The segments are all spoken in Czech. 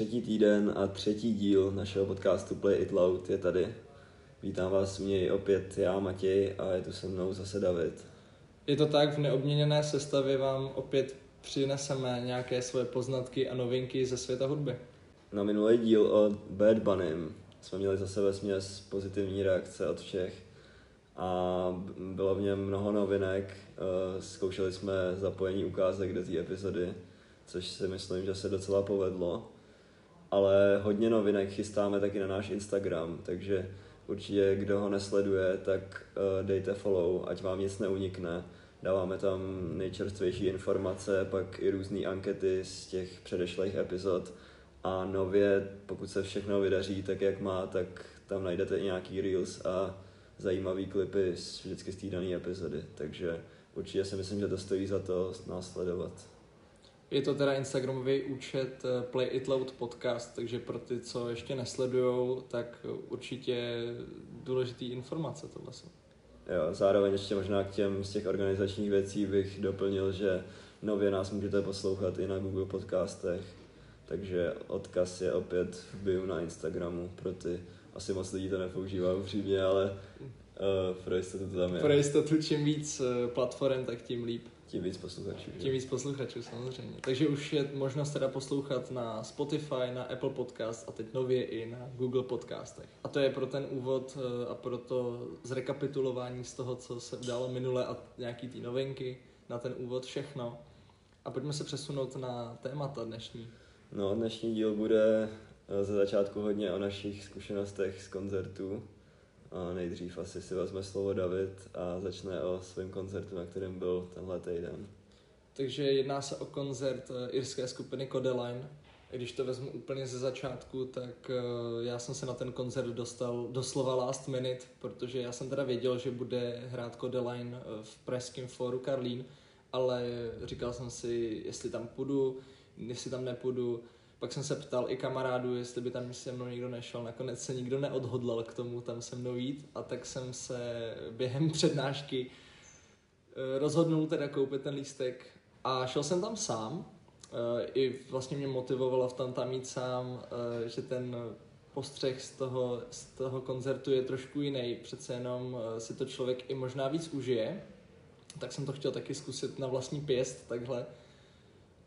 Třetí týden a třetí díl našeho podcastu Play It Loud je tady. Vítám vás u něj opět já, Matěj, a je tu se mnou zase David. Je to tak, v neobměněné sestavě vám opět přineseme nějaké svoje poznatky a novinky ze světa hudby. Na minulý díl o Bad Bunnym jsme měli zase vesměs pozitivní reakce od všech a bylo v něm mnoho novinek. Zkoušeli jsme zapojení ukázek do té epizody, což si myslím, že se docela povedlo. Ale hodně novinek chystáme taky na náš Instagram, takže určitě, kdo ho nesleduje, tak dejte follow, ať vám nic neunikne. Dáváme tam nejčerstvější informace, pak i různé ankety z těch předešlých epizod. A nově, pokud se všechno vydaří tak, jak má, tak tam najdete i nějaký reels a zajímavý klipy vždycky z té dané epizody. Takže určitě si myslím, že to stojí za to nás sledovat. Je to teda Instagramový účet Play It Loud Podcast, takže pro ty, co ještě nesledujou, tak určitě důležitý informace tohle jsou. Jo, zároveň ještě možná k těm z těch organizačních věcí bych doplnil, že nově nás můžete poslouchat i na Google Podcastech, takže odkaz je opět v bio na Instagramu pro ty. Asi moc lidí to nepoužívá upřímně, ale pro jistotu to tam je. Pro jistotu čím víc platform, tak tím líp. Tím víc posluchačů. Tím víc posluchačů, samozřejmě. Takže už je možnost teda poslouchat na Spotify, na Apple Podcast a teď nově i na Google Podcastech. A to je pro ten úvod a pro to zrekapitulování z toho, co se událo minule a nějaký ty novinky, na ten úvod všechno. A pojďme se přesunout na témata dnešní. No, dnešní díl bude ze začátku hodně o našich zkušenostech z koncertů. A nejdřív asi si vezme slovo David a začne o svém koncertu, na kterém byl tenhle týden. Takže jedná se o koncert irské skupiny Kodaline. Když to vezmu úplně ze začátku, tak já jsem se na ten koncert dostal doslova last minute, protože já jsem teda věděl, že bude hrát Kodaline v Pražském fóru Karlín, ale říkal jsem si, jestli tam půjdu, jestli tam nepůjdu. Pak jsem se ptal i kamarádů, jestli by tam se mnou někdo nešel, nakonec se nikdo neodhodlal k tomu tam se mnou jít a tak jsem se během přednášky rozhodnul teda koupit ten lístek a šel jsem tam sám. I vlastně mě motivovalo tam jít sám, že ten postřeh z toho koncertu je trošku jiný, přece jenom si to člověk i možná víc užije, tak jsem to chtěl taky zkusit na vlastní pěst takhle.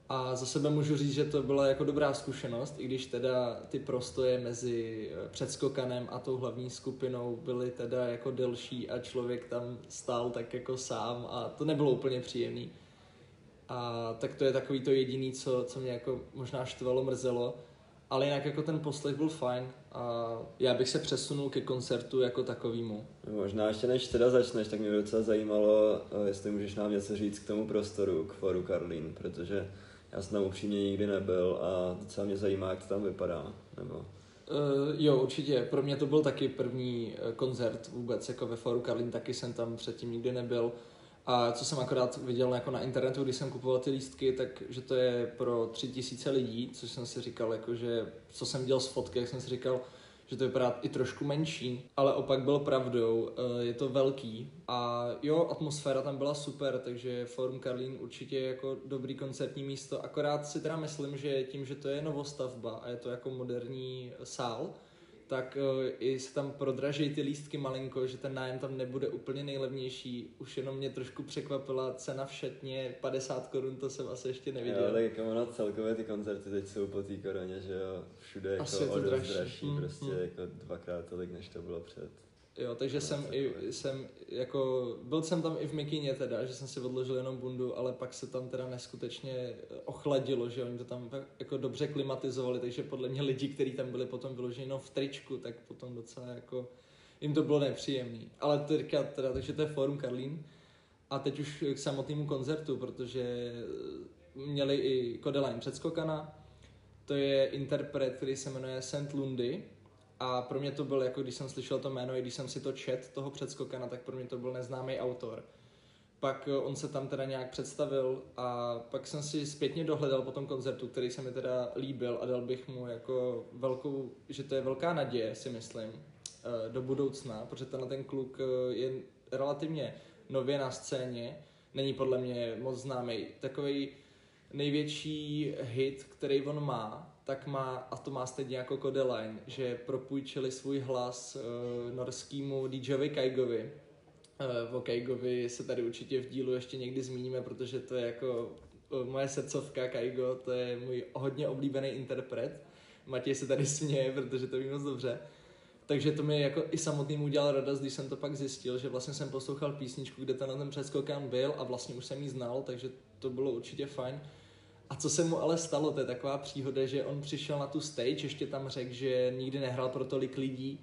A za sebe můžu říct, že to byla jako dobrá zkušenost, i když teda ty prostoje mezi předskokanem a tou hlavní skupinou byly teda jako delší a člověk tam stál tak jako sám a to nebylo úplně příjemný. A tak to je takový to jediný, co mě jako možná štvalo, mrzelo, ale jinak jako ten poslech byl fajn a já bych se přesunul ke koncertu jako takovýmu. Možná ještě než teda začneš, tak mě by docela zajímalo, jestli můžeš nám něco říct k tomu prostoru, k fóru Karlín, protože já jsem tam upřímně nikdy nebyl a docela mě zajímá, jak to tam vypadá, nebo? Jo, určitě. Pro mě to byl taky první koncert vůbec, jako ve fóru Karlín, taky jsem tam předtím nikdy nebyl. A co jsem akorát viděl jako na internetu, když jsem kupoval ty lístky, tak že to je pro 3000 lidí, což jsem si říkal, jakože, co jsem dělal z fotky, jak jsem si říkal, že to vypadá i trošku menší, ale opak byl pravdou, je to velký a jo, atmosféra tam byla super, takže Fórum Karlín určitě je jako dobrý koncertní místo, akorát si teda myslím, že tím, že to je novostavba a je to jako moderní sál, tak i se tam prodražejí ty lístky malinko, že ten nájem tam nebude úplně nejlevnější. Už jenom mě trošku překvapila cena v šatně, 50 korun, to jsem asi ještě neviděl. Jo, tak jako ono celkově ty koncerty teď jsou po té koroně, že jo, všude jako o dost dražší, prostě jako dvakrát tolik, než to bylo před. Jo, takže byl jsem tam i v mikině teda, že jsem si odložil jenom bundu, ale pak se tam teda neskutečně ochladilo, že oni to tam jako dobře klimatizovali, takže podle mě lidi, kteří tam byli potom vyloženi v tričku, tak potom docela jako jim to bylo nepříjemný. Ale teda, takže to je Fórum Karlín a teď už k samotnému koncertu, protože měli i Kodaline předskokana, to je interpret, který se jmenuje Saint Lundi. A pro mě to byl, jako když jsem slyšel to jméno, i když jsem si to čet, toho předskokana, tak pro mě to byl neznámý autor. Pak on se tam teda nějak představil a pak jsem si zpětně dohledal po tom koncertu, který se mi teda líbil a dal bych mu jako velkou, že to je velká naděje, si myslím, do budoucna, protože ten kluk je relativně nově na scéně, není podle mě moc známý. Takový největší hit, který on má, tak má, a to má stejně jako Kodaline, že propůjčili svůj hlas norskýmu DJovi Kygovi. O Kygovi se tady určitě v dílu ještě někdy zmíníme, protože to je jako moje srdcovka. Kygo, to je můj hodně oblíbený interpret. Matěj se tady směje, protože to ví moc dobře. Takže to mi jako i samotným udělal radost, když jsem to pak zjistil, že vlastně jsem poslouchal písničku, kde ten předskokan byl a vlastně už jsem ji znal, takže to bylo určitě fajn. A co se mu ale stalo, to je taková příhoda, že on přišel na tu stage, ještě tam řekl, že nikdy nehrál pro tolik lidí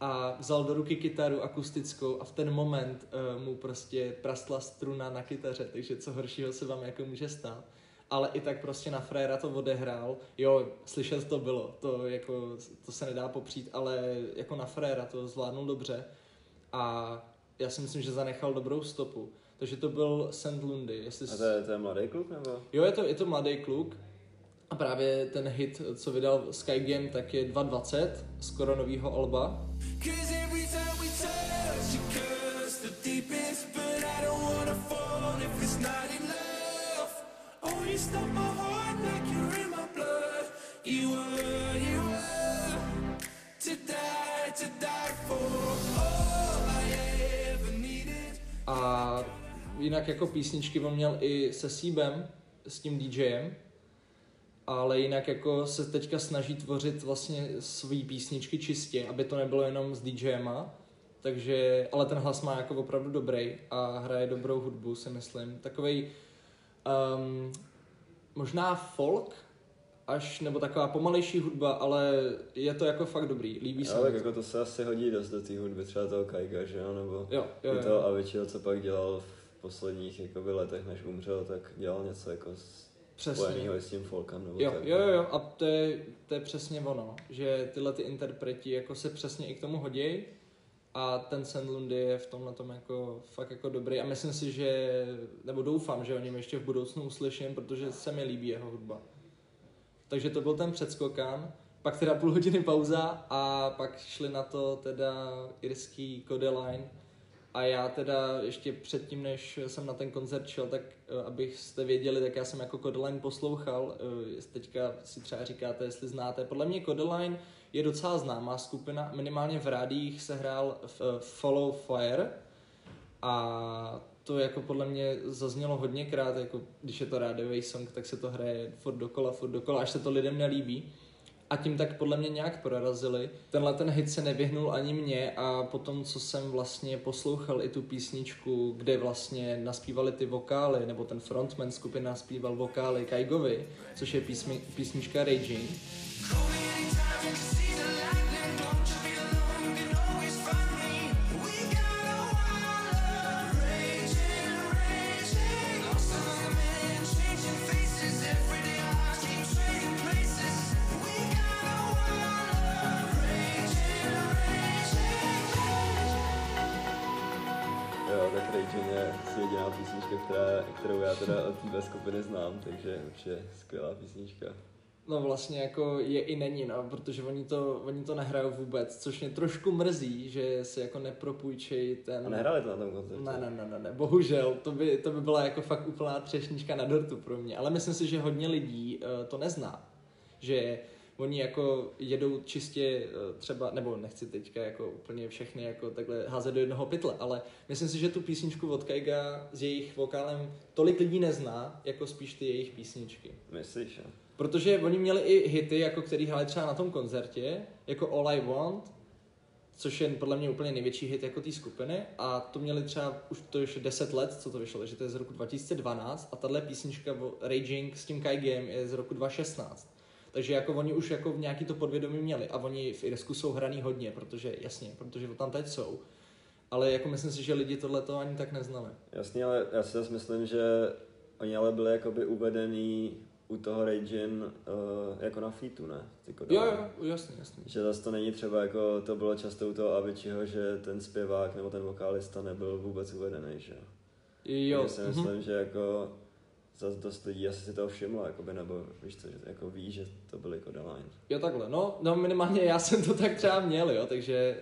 a vzal do ruky kytaru akustickou a v ten moment mu prostě prastla struna na kytaře, takže co horšího se vám jako může stát. Ale i tak prostě na frajera to odehrál, jo, slyšet to bylo, to jako, to se nedá popřít, ale jako na frajera to zvládnul dobře a já si myslím, že zanechal dobrou stopu. Takže to byl Saint Lundi. Jestli... A to je mladý kluk nebo? Jo, je to mladý kluk a právě ten hit, co vydal s Kygem, tak je 2.20 z koronovýho alba. A jinak jako písničky on měl i se Siebem, s tím DJem, ale jinak jako se teďka snaží tvořit vlastně svý písničky čistě, aby to nebylo jenom s DJema. Takže, ale ten hlas má jako opravdu dobrý a hraje dobrou hudbu, si myslím. Takovej možná folk až, nebo taková pomalejší hudba, ale je to jako fakt dobrý, líbí se. Ale jako to se asi hodí dost do té hudby, třeba toho Kaiga, že jo, nebo jo. I toho Avicii, co pak dělal v posledních jakoby letech, než umřel, tak dělal něco jako spojenýho s tím folkem, nebo jo, tak. Jo, a to je přesně ono, že tyhle ty interpreti jako se přesně i k tomu hodí a ten Saint Lundi je v tomhle tom jako fakt jako dobrý a myslím si, že, nebo doufám, že o něm ještě v budoucnu uslyším, protože se mi líbí jeho hudba. Takže to byl ten předskokan, pak teda půl hodiny pauza a pak šli na to teda irský Kodaline a já teda ještě předtím, než jsem na ten koncert šel, tak abyste věděli, tak já jsem jako Kodaline poslouchal, teďka si třeba říkáte, jestli znáte, podle mě Kodaline je docela známá skupina, minimálně v rádiích se hrál Follow Fire a to jako podle mě zaznělo hodněkrát, jako když je to rádiový song, tak se to hraje furt dokola, až se to lidem nelíbí. A tím tak podle mě nějak prorazili. Tenhle ten hit se nevyhnul ani mě a potom, co jsem vlastně poslouchal i tu písničku, kde vlastně naspívali ty vokály, nebo ten frontman skupiny naspíval vokály Kygovi, což je písnička Raging. Jediná písnička, kterou já teda od té skupiny znám, takže určitě skvělá písnička. No vlastně jako je i není, no, protože oni to nehrajou vůbec, což mě trošku mrzí, že si jako nepropůjčejí ten... A nehráli to na tom koncertu? Ne, bohužel, to by byla jako fakt úplná třešnička na dortu pro mě, ale myslím si, že hodně lidí to nezná, že oni jako jedou čistě třeba, nebo nechci teďka jako úplně všechny jako takhle házet do jednoho pytle, ale myslím si, že tu písničku od Kyga s jejich vokálem tolik lidí nezná, jako spíš ty jejich písničky. Myslíš, jo? Protože oni měli i hity, jako který hráli třeba na tom koncertě, jako All I Want, což je podle mě úplně největší hit jako té skupiny a to měli třeba už to ještě 10 let, co to vyšlo, takže to je z roku 2012 a tahle písnička Raging s tím Kygem je z roku 2016. Takže jako oni už jako nějaký to podvědomí měli a oni v Irsku jsou hraný hodně, protože jasně, protože tam teď jsou. Ale jako myslím si, že lidi tohleto ani tak neznali. Jasně, ale já si zase myslím, že oni ale byli jakoby uvedený u toho Ragin jako na featu, ne? Jo, jasně. Že zase to není třeba jako to bylo často u toho Aviciiho, že ten zpěvák nebo ten vokalista nebyl vůbec uvedený, že jo? Jo. Takže si myslím, že jako... za dost lidí asi si toho všimlo, jakoby, nebo víš co, jako ví, že to byly Kodaline. Jo, takhle, no minimálně já jsem to tak třeba měl, jo, takže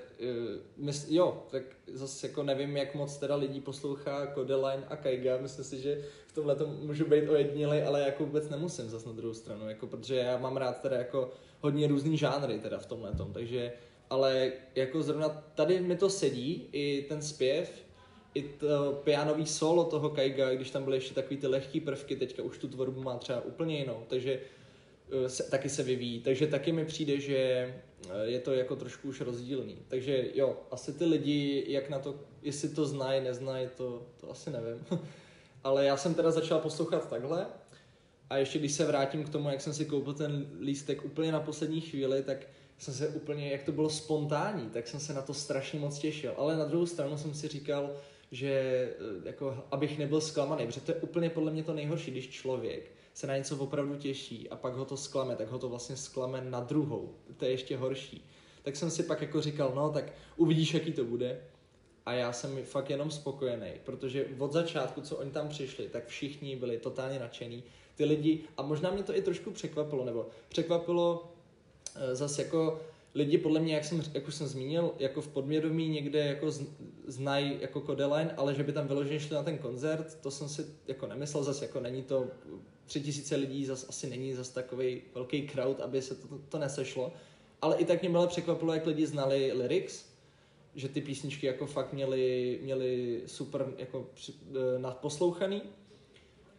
jo, tak zase jako nevím, jak moc teda lidí poslouchá Kodaline a Kyga, myslím si, že v tomhle to můžu být ojedinělej, ale jako vůbec nemusím zase na druhou stranu, jako protože já mám rád teda jako hodně různý žánry teda v tomhletom, takže, ale jako zrovna tady mi to sedí, i ten zpěv, i to pianový solo toho Kyga, když tam byly ještě takový ty lehký prvky, teďka už tu tvorbu má třeba úplně jinou, takže taky se vyvíjí, takže taky mi přijde, že je to jako trošku už rozdílný, takže jo, asi ty lidi, jak na to, jestli to znají, neznají, to asi nevím, ale já jsem teda začal poslouchat takhle a ještě když se vrátím k tomu, jak jsem si koupil ten lístek úplně na poslední chvíli, tak jsem se úplně, jak to bylo spontánní, tak jsem se na to strašně moc těšil, ale na druhou stranu jsem si říkal, že jako, abych nebyl zklamaný, protože to je úplně podle mě to nejhorší, když člověk se na něco opravdu těší a pak ho to zklame, tak ho to vlastně zklame na druhou, to je ještě horší. Tak jsem si pak jako říkal, no tak uvidíš, jaký to bude, a já jsem fakt jenom spokojený, protože od začátku, co oni tam přišli, tak všichni byli totálně nadšený, ty lidi, a možná mě to i trošku překvapilo, nebo překvapilo zase jako lidi podle mě, jak už jsem zmínil, jako v podvědomí někde jako znají jako Kodaline, ale že by tam vyloženě šli na ten koncert, to jsem si jako nemyslel, zase jako není to 3000 lidí, zase asi není zase takovej velký crowd, aby se to nesešlo, ale i tak mě bylo překvapilo, jak lidi znali lyrics, že ty písničky jako fakt měly super jako nadposlouchaný,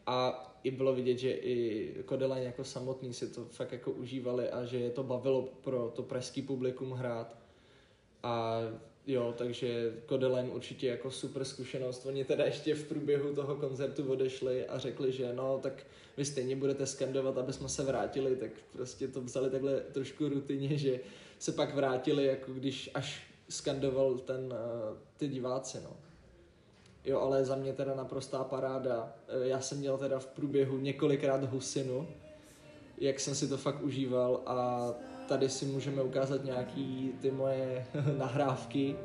a i bylo vidět, že i Kodaline jako samotný si to fakt jako užívali a že je to bavilo pro to pražský publikum hrát. A jo, takže Kodaline určitě jako super zkušenost. Oni teda ještě v průběhu toho koncertu odešli a řekli, že no, tak vy stejně budete skandovat, aby jsme se vrátili, tak prostě to vzali takhle trošku rutině, že se pak vrátili, jako když až skandoval ty diváci, no. Jo, ale za mě teda naprostá paráda. Já jsem měl teda v průběhu několikrát husinu, jak jsem si to fakt užíval, a tady si můžeme ukázat nějaký ty moje nahrávky.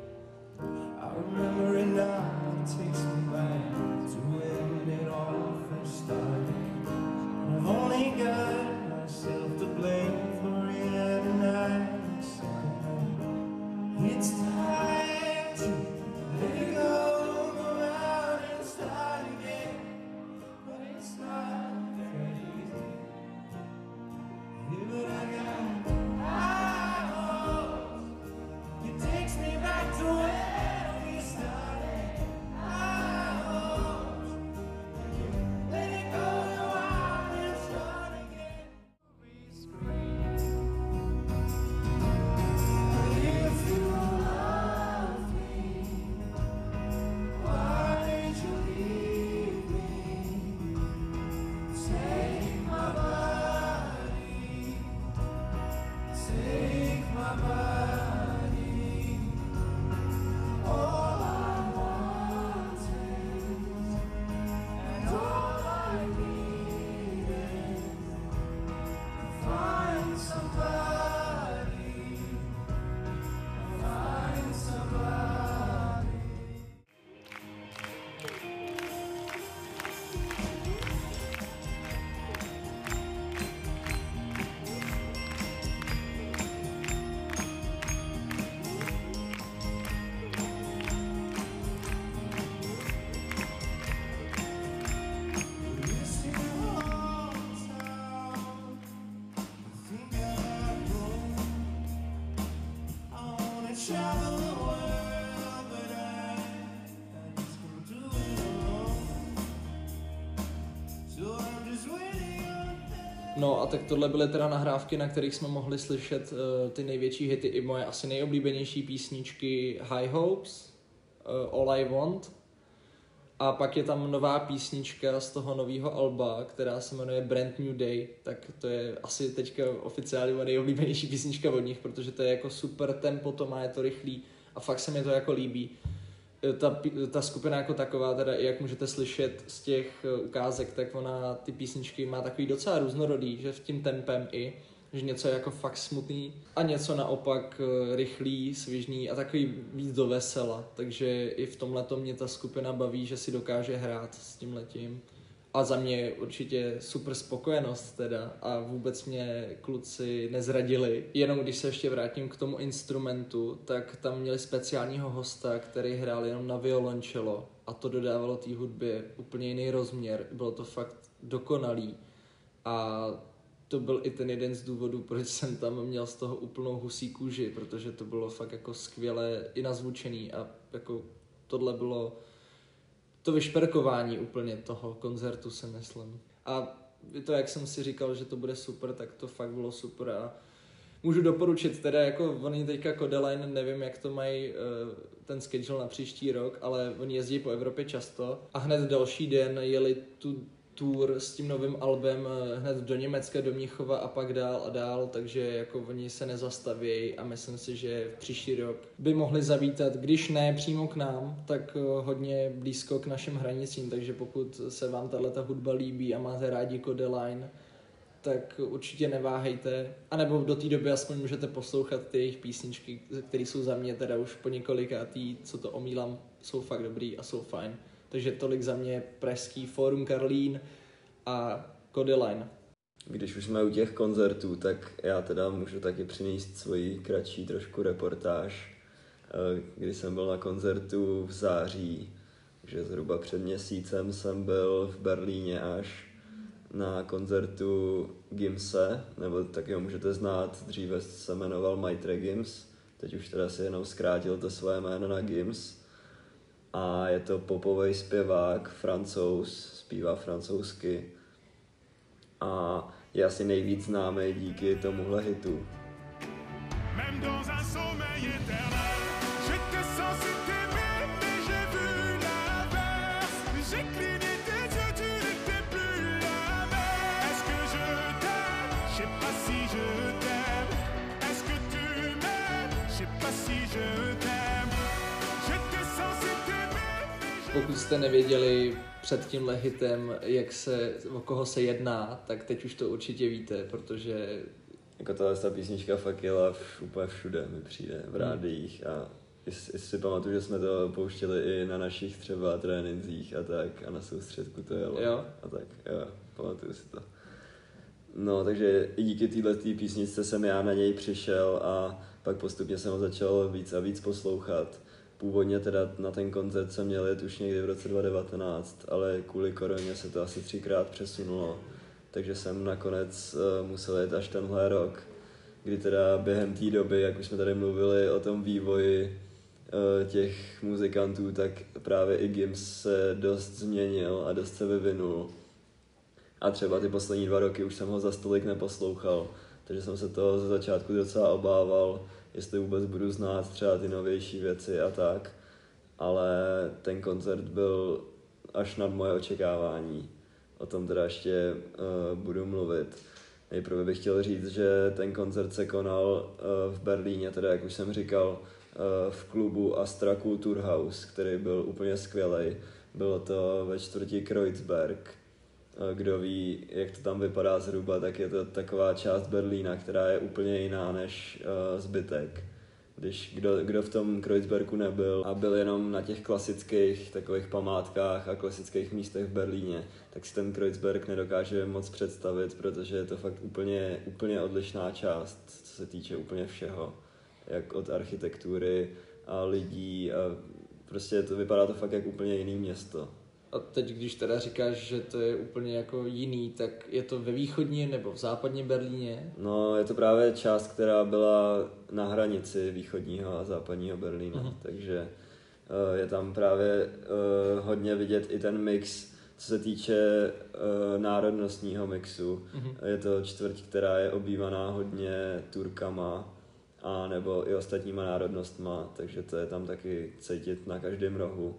No a tak tohle byly teda nahrávky, na kterých jsme mohli slyšet ty největší hity, i moje asi nejoblíbenější písničky High Hopes, All I Want, a pak je tam nová písnička z toho nového alba, která se jmenuje Brand New Day, tak to je asi teďka oficiálně moje nejoblíbenější písnička od nich, protože to je jako super tempo, to má, je to rychlý a fakt se mi to jako líbí. Ta skupina jako taková, teda jak můžete slyšet z těch ukázek, tak ona ty písničky má takový docela různorodý, že v tím tempem i, že něco je jako fakt smutný a něco naopak rychlý, svižný a takový víc do vesela, takže i v tomhletom mě ta skupina baví, že si dokáže hrát s tímhletím. A za mě určitě super spokojenost teda a vůbec mě kluci nezradili. Jenom když se ještě vrátím k tomu instrumentu, tak tam měli speciálního hosta, který hrál jenom na violončelo a to dodávalo té hudbě úplně jiný rozměr. Bylo to fakt dokonalý a to byl i ten jeden z důvodů, proč jsem tam měl z toho úplnou husí kůži, protože to bylo fakt jako skvěle i nazvučený a jako tohle bylo to vyšperkování úplně toho koncertu, se myslím. A to, jak jsem si říkal, že to bude super, tak to fakt bylo super a můžu doporučit, teda jako oni teďka Kodaline, nevím, jak to mají ten schedule na příští rok, ale oni jezdí po Evropě často a hned další den jeli tu tour s tím novým albem hned do Německa, do Mnichova a pak dál a dál, takže jako oni se nezastaví a myslím si, že v příští rok by mohli zavítat, když ne přímo k nám, tak hodně blízko k našim hranicím, takže pokud se vám tato hudba líbí a máte rádi Kodaline, tak určitě neváhejte, anebo do té doby aspoň můžete poslouchat ty jejich písničky, které jsou za mě teda už po několikátý, co to omílám, jsou fakt dobrý a jsou fajn. Takže tolik za mě Pražský fórum Karlín a Kodaline. Když už jsme u těch koncertů, tak já teda můžu taky přinést svoji kratší trošku reportáž, kdy jsem byl na koncertu v září, že zhruba před měsícem jsem byl v Berlíně až na koncertu Gimse, nebo taky ho můžete znát, dříve se jmenoval Maitre Gims, teď už teda si jenom zkrátil to svoje jméno na Gims. A je to popovej zpěvák, Francouz, zpívá francouzsky a je asi nejvíc známý díky tomuhle hitu. Pokud jste nevěděli před tímhle hitem, jak se, o koho se jedná, tak teď už to určitě víte, protože... Jako ta písnička fakt jela úplně všude, mi přijde, v rádiích a si pamatuju, že jsme to pouštěli i na našich třeba trénincích a tak a na soustředku to jelo. Jo? A tak, jo, pamatuju si to. No, takže i díky této písničce jsem já na něj přišel a pak postupně jsem ho začal víc a víc poslouchat. Původně teda na ten koncert jsem měl jet už někdy v roce 2019, ale kvůli koroně se to asi 3krát přesunulo, takže jsem nakonec musel jet až tenhle rok, kdy teda během té doby, jak už jsme tady mluvili o tom vývoji těch muzikantů, tak právě i Gims se dost změnil a dost se vyvinul. A třeba ty poslední 2 roky už jsem ho za stolik neposlouchal, takže jsem se toho ze začátku docela obával, jestli vůbec budu znát třeba ty novější věci a tak, ale ten koncert byl až nad moje očekávání. O tom teda ještě budu mluvit. Nejprve bych chtěl říct, že ten koncert se konal v Berlíně, teda jak už jsem říkal, v klubu Astra Kulturhaus, který byl úplně skvělý. Bylo to ve čtvrti Kreuzberg. Kdo ví, jak to tam vypadá zhruba, tak je to taková část Berlína, která je úplně jiná než zbytek. Když kdo v tom Kreuzbergu nebyl a byl jenom na těch klasických takových památkách a klasických místech v Berlíně, tak si ten Kreuzberg nedokáže moc představit, protože je to fakt úplně, úplně odlišná část, co se týče úplně všeho. Jak od architektury a lidí a prostě to vypadá to fakt jak úplně jiný město. A teď, když teda říkáš, že to je úplně jako jiný, tak je to ve východní nebo v západní Berlíně? No, je to právě část, která byla na hranici východního a západního Berlína, takže je tam právě hodně vidět i ten mix, co se týče národnostního mixu. Je to čtvrť, která je obývaná hodně Turkama a nebo i ostatníma národnostma, takže to je tam taky cítit na každém rohu.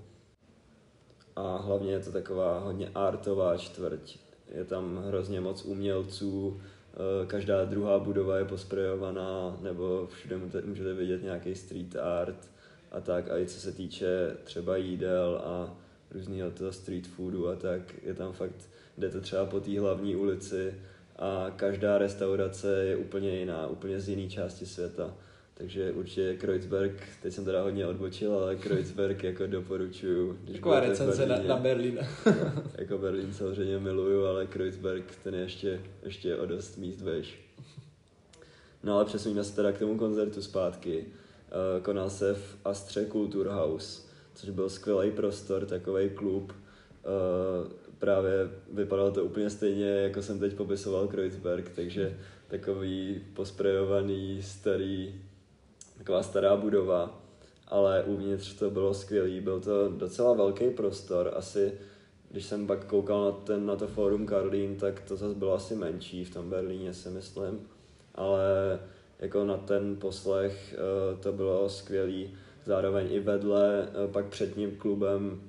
A hlavně je to taková hodně artová čtvrť. Je tam hrozně moc umělců, každá druhá budova je posprejovaná, nebo všude můžete vidět nějaký street art a tak. A i co se týče třeba jídel a různého toho street foodu a tak, je tam fakt, jdete třeba po té hlavní ulici a každá restaurace je úplně jiná, úplně z jiné části světa. Takže určitě Kreuzberg, teď jsem teda hodně odbočil, ale Kreuzberg jako doporučuju. Taková recenze na Berlín. No, jako Berlín samozřejmě miluju, ale Kreuzberg ten je ještě o dost míst vejš. No ale přesuníme se teda k tomu koncertu zpátky. Konal se v Astře Kulturhaus, což byl skvělý prostor, takovej klub. Právě vypadalo to úplně stejně, jako jsem teď popisoval Kreuzberg, takže takový posprejovaný, taková stará budova, ale uvnitř to bylo skvělý, byl to docela velký prostor, asi když jsem pak koukal na to fórum Karlín, tak to zase bylo asi menší v tom Berlíně, si myslím, ale jako na ten poslech to bylo skvělý, zároveň i vedle, pak před tím klubem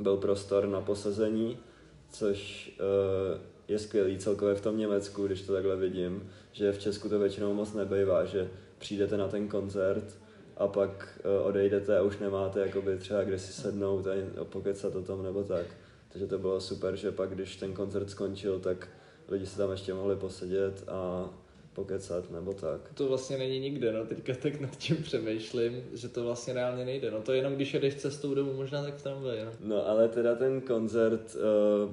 byl prostor na posazení, což je skvělý celkově v tom Německu, když to takhle vidím, že v Česku to většinou moc nebejvá, že přijdete na ten koncert a pak odejdete a už nemáte jakoby třeba kde si sednout a pokecat o tom nebo tak. Takže to bylo super, že pak když ten koncert skončil, tak lidi se tam ještě mohli posedět a pokecat nebo tak. To vlastně není nikde, no teďka tak nad tím přemýšlím, že to vlastně reálně nejde, no to jenom když jedeš cestou domů možná tak v tramvaji, no. No ale teda ten koncert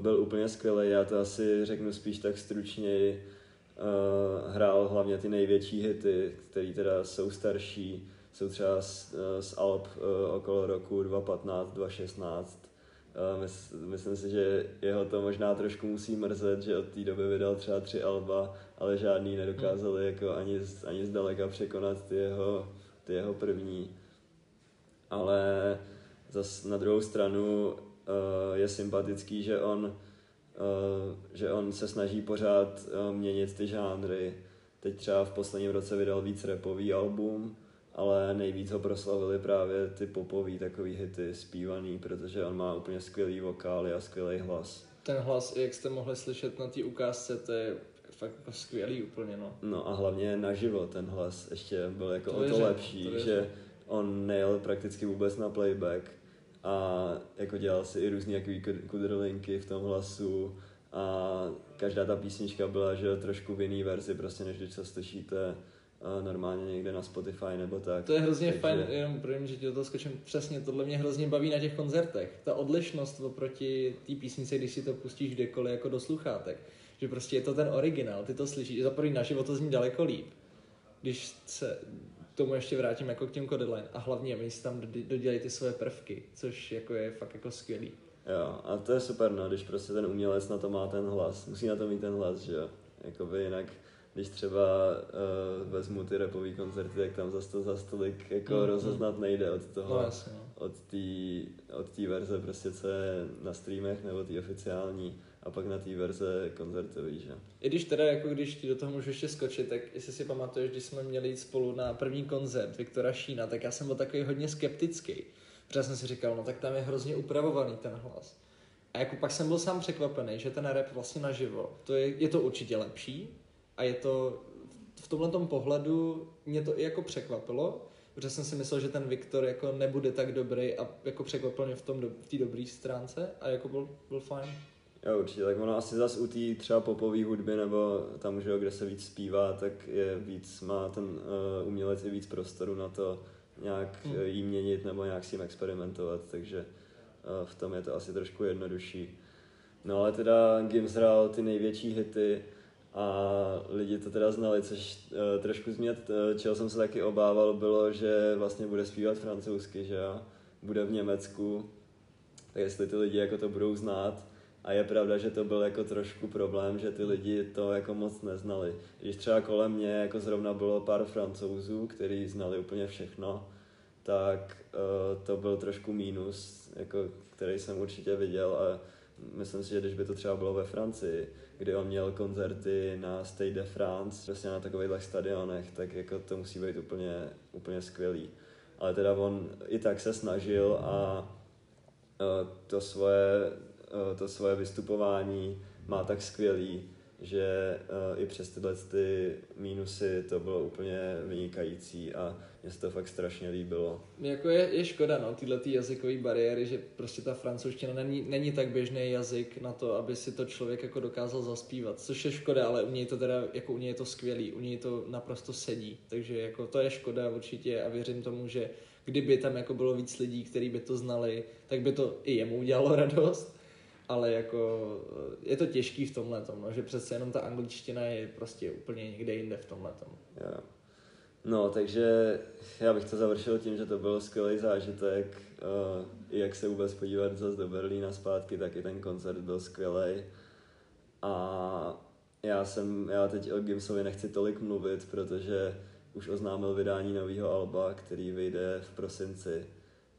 byl úplně skvělý, já to asi řeknu spíš tak stručněji. Hrál hlavně ty největší hity, které teda jsou starší, jsou třeba z Alp okolo roku 2015, 2016. Myslím si, že jeho to možná trošku musí mrzet, že od té doby vydal třeba 3 alba, ale žádný nedokázali jako ani zdaleka překonat ty jeho první. Ale zas na druhou stranu je sympatický, že on se snaží pořád měnit ty žánry. Teď třeba v posledním roce vydal víc rapový album, ale nejvíc ho proslavili právě ty popový takový hity zpívaný, protože on má úplně skvělý vokály a skvělý hlas. Ten hlas, jak jste mohli slyšet na té ukázce, to je fakt jako skvělý úplně, no. No a hlavně naživo ten hlas ještě byl jako o to lepší, že on nejel prakticky vůbec na playback. A jako dělal si i různý jakový kudrlinky v tom hlasu a každá ta písnička byla, že trošku v jiný verzi, prostě než když se slyšíte normálně někde na Spotify nebo tak. To je hrozně fajn, jenom prvním, že ti do toho skočím, přesně tohle mě hrozně baví na těch koncertech. Ta odlišnost oproti té písnice, když si to pustíš kdekoliv jako do sluchátek, že prostě je to ten originál, ty to slyšíš, za první naživo to zní daleko líp, když se tomu ještě vrátím jako k těm Kodaline a hlavně my si tam dodělají ty svoje prvky, což jako je fakt jako skvělý. Jo, a to je super, no, když prostě ten umělec na to má ten hlas, musí na to mít ten hlas, že jo, jakoby jinak, když třeba vezmu ty rapový koncerty, tak tam zase tolik jako rozeznat nejde od toho, no, jasně, no. Od té verze prostě, co je na streamech nebo ty oficiální. A pak na té verze koncertový, že? I když teda, jako když ti do toho můžu ještě skočit, tak jestli si pamatuješ, když jsme měli jít spolu na první koncert Viktora Šína, tak já jsem byl takový hodně skeptický. Protože jsem si říkal, no tak tam je hrozně upravovaný ten hlas. A jako pak jsem byl sám překvapený, že ten rap vlastně naživo, je to určitě lepší a je to, v tomhletom pohledu mě to i jako překvapilo, protože jsem si myslel, že ten Viktor jako nebude tak dobrý a jako překvapil mě v té dobré stránce a jako byl fajn. Jo, určitě, tak ono asi zas u té třeba popové hudby nebo tam, že jo, kde se víc zpívá, tak je víc, má ten umělec i víc prostoru na to nějak jí měnit nebo nějak s tím experimentovat, takže v tom je to asi trošku jednodušší. No ale teda Gims hrál ty největší hity a lidi to teda znali, což trošku změt, čeho jsem se taky obával, bylo, že vlastně bude zpívat francouzsky, že jo, bude v Německu, tak jestli ty lidi jako to budou znát. A je pravda, že to byl jako trošku problém, že ty lidi to jako moc neznali. Když třeba kolem mě jako zrovna bylo pár Francouzů, kteří znali úplně všechno, tak to byl trošku mínus, jako, který jsem určitě viděl. A myslím si, že když by to třeba bylo ve Francii, kdy on měl koncerty na Stade de France, vlastně na takových stadionech, tak jako to musí být úplně, úplně skvělý. Ale teda on i tak se snažil a to svoje vystupování má tak skvělý, že i přes tyhle ty mínusy to bylo úplně vynikající a mně se to fakt strašně líbilo. Jako je škoda, no, tyhle ty jazykové bariéry, že prostě ta francouzština není tak běžný jazyk na to, aby si to člověk jako dokázal zaspívat, což je škoda, ale u něj to teda, jako u něj je to skvělý, u něj to naprosto sedí, takže jako to je škoda určitě a věřím tomu, že kdyby tam jako bylo víc lidí, kteří by to znali, tak by to i jemu udělalo radost. Ale jako je to těžký v tomhletom, no, že přece jenom ta angličtina je prostě úplně někde jinde v tomhletom. Jo. No, takže já bych to završil tím, že to byl skvělý zážitek. Jak se vůbec podívat zase do Berlína zpátky, tak i ten koncert byl skvělej. A já teď o Gimsovi nechci tolik mluvit, protože už oznámil vydání nového alba, který vyjde v prosinci,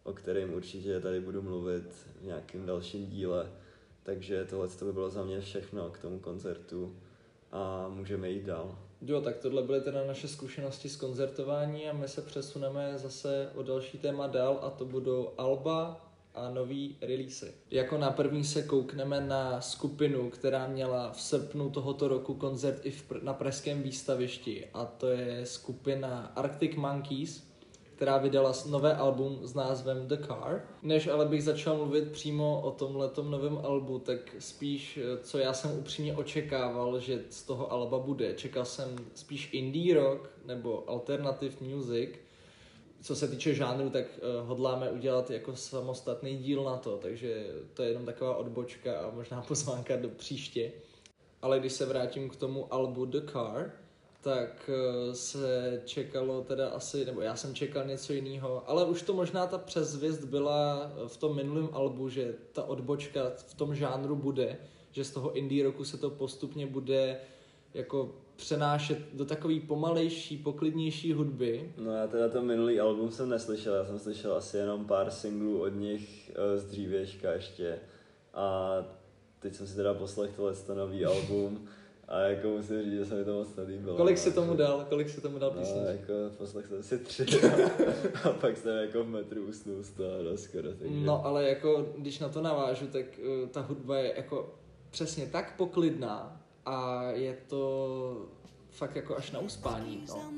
o kterém určitě tady budu mluvit v nějakém dalším díle. Takže tohle by bylo za mě všechno k tomu koncertu a můžeme jít dál. Jo, tak tohle byly teda naše zkušenosti z koncertování a my se přesuneme zase o další téma dál a to budou alba a nový release. Jako na první se koukneme na skupinu, která měla v srpnu tohoto roku koncert i na pražském výstavišti a to je skupina Arctic Monkeys, která vydala nové album s názvem The Car. Než ale bych začal mluvit přímo o tomhletom novém albu, tak spíš, co já jsem upřímně očekával, že z toho alba bude. Čekal jsem spíš indie rock nebo alternative music. Co se týče žánru, tak hodláme udělat jako samostatný díl na to, takže to je jenom taková odbočka a možná pozvánka do příště. Ale když se vrátím k tomu albu The Car, tak se čekalo teda asi, nebo já jsem čekal něco jiného, ale už to možná ta předzvěst byla v tom minulém albu, že ta odbočka v tom žánru bude, že z toho indie roku se to postupně bude jako přenášet do takový pomalejší, poklidnější hudby. No já teda to minulý album jsem neslyšel, já jsem slyšel asi jenom pár singlů od nich z dřívěžka ještě a teď jsem si teda poslech tohleto nový album. A jako musím říct, že se mi to moc nelíbilo. Kolik se tomu dal písniček? No, jako poslech jsem si 3 a pak jsem jako v metru usnul z toho skoro. Takže... No ale jako, když na to navážu, tak ta hudba je jako přesně tak poklidná a je to fakt jako až na uspání. No.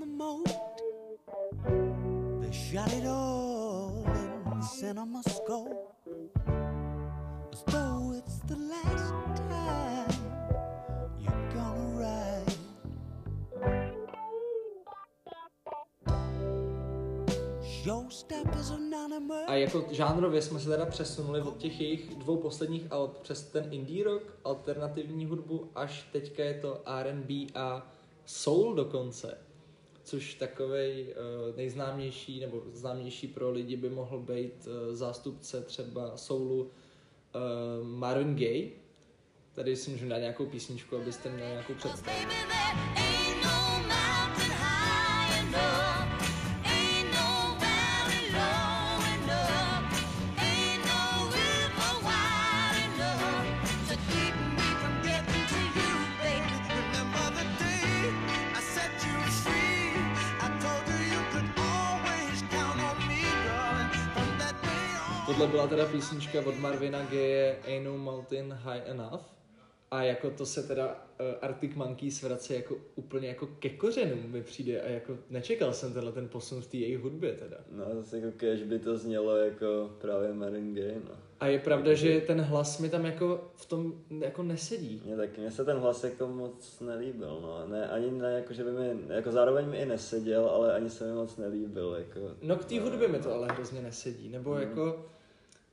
A jako žánrově jsme se teda přesunuli od těch jejich dvou posledních alb přes ten indie rock, alternativní hudbu, až teďka je to R&B a soul dokonce, což takovej nejznámější nebo známější pro lidi by mohl být zástupce třeba soulu Marvin Gaye. Tady si můžu dát nějakou písničku, abyste měli nějakou představu. Tohle byla teda písnička od Marvina Gaye Ain't No Mountain High Enough a jako to se teda Arctic Monkeys vrací jako úplně jako ke kořenům mi přijde a jako nečekal jsem tenhle ten posun v té její hudbě teda. No zase jako kež by to znělo jako právě Marvin Gaye, no. A je pravda, že ten hlas mi tam jako v tom jako nesedí. Ne, tak mně se ten hlas jako moc nelíbil, no. Ne, ani ne, jako že by mi, jako zároveň mi i neseděl, ale ani se mi moc nelíbil, jako. No k té hudbě mi to ale hrozně nesedí, nebo jako...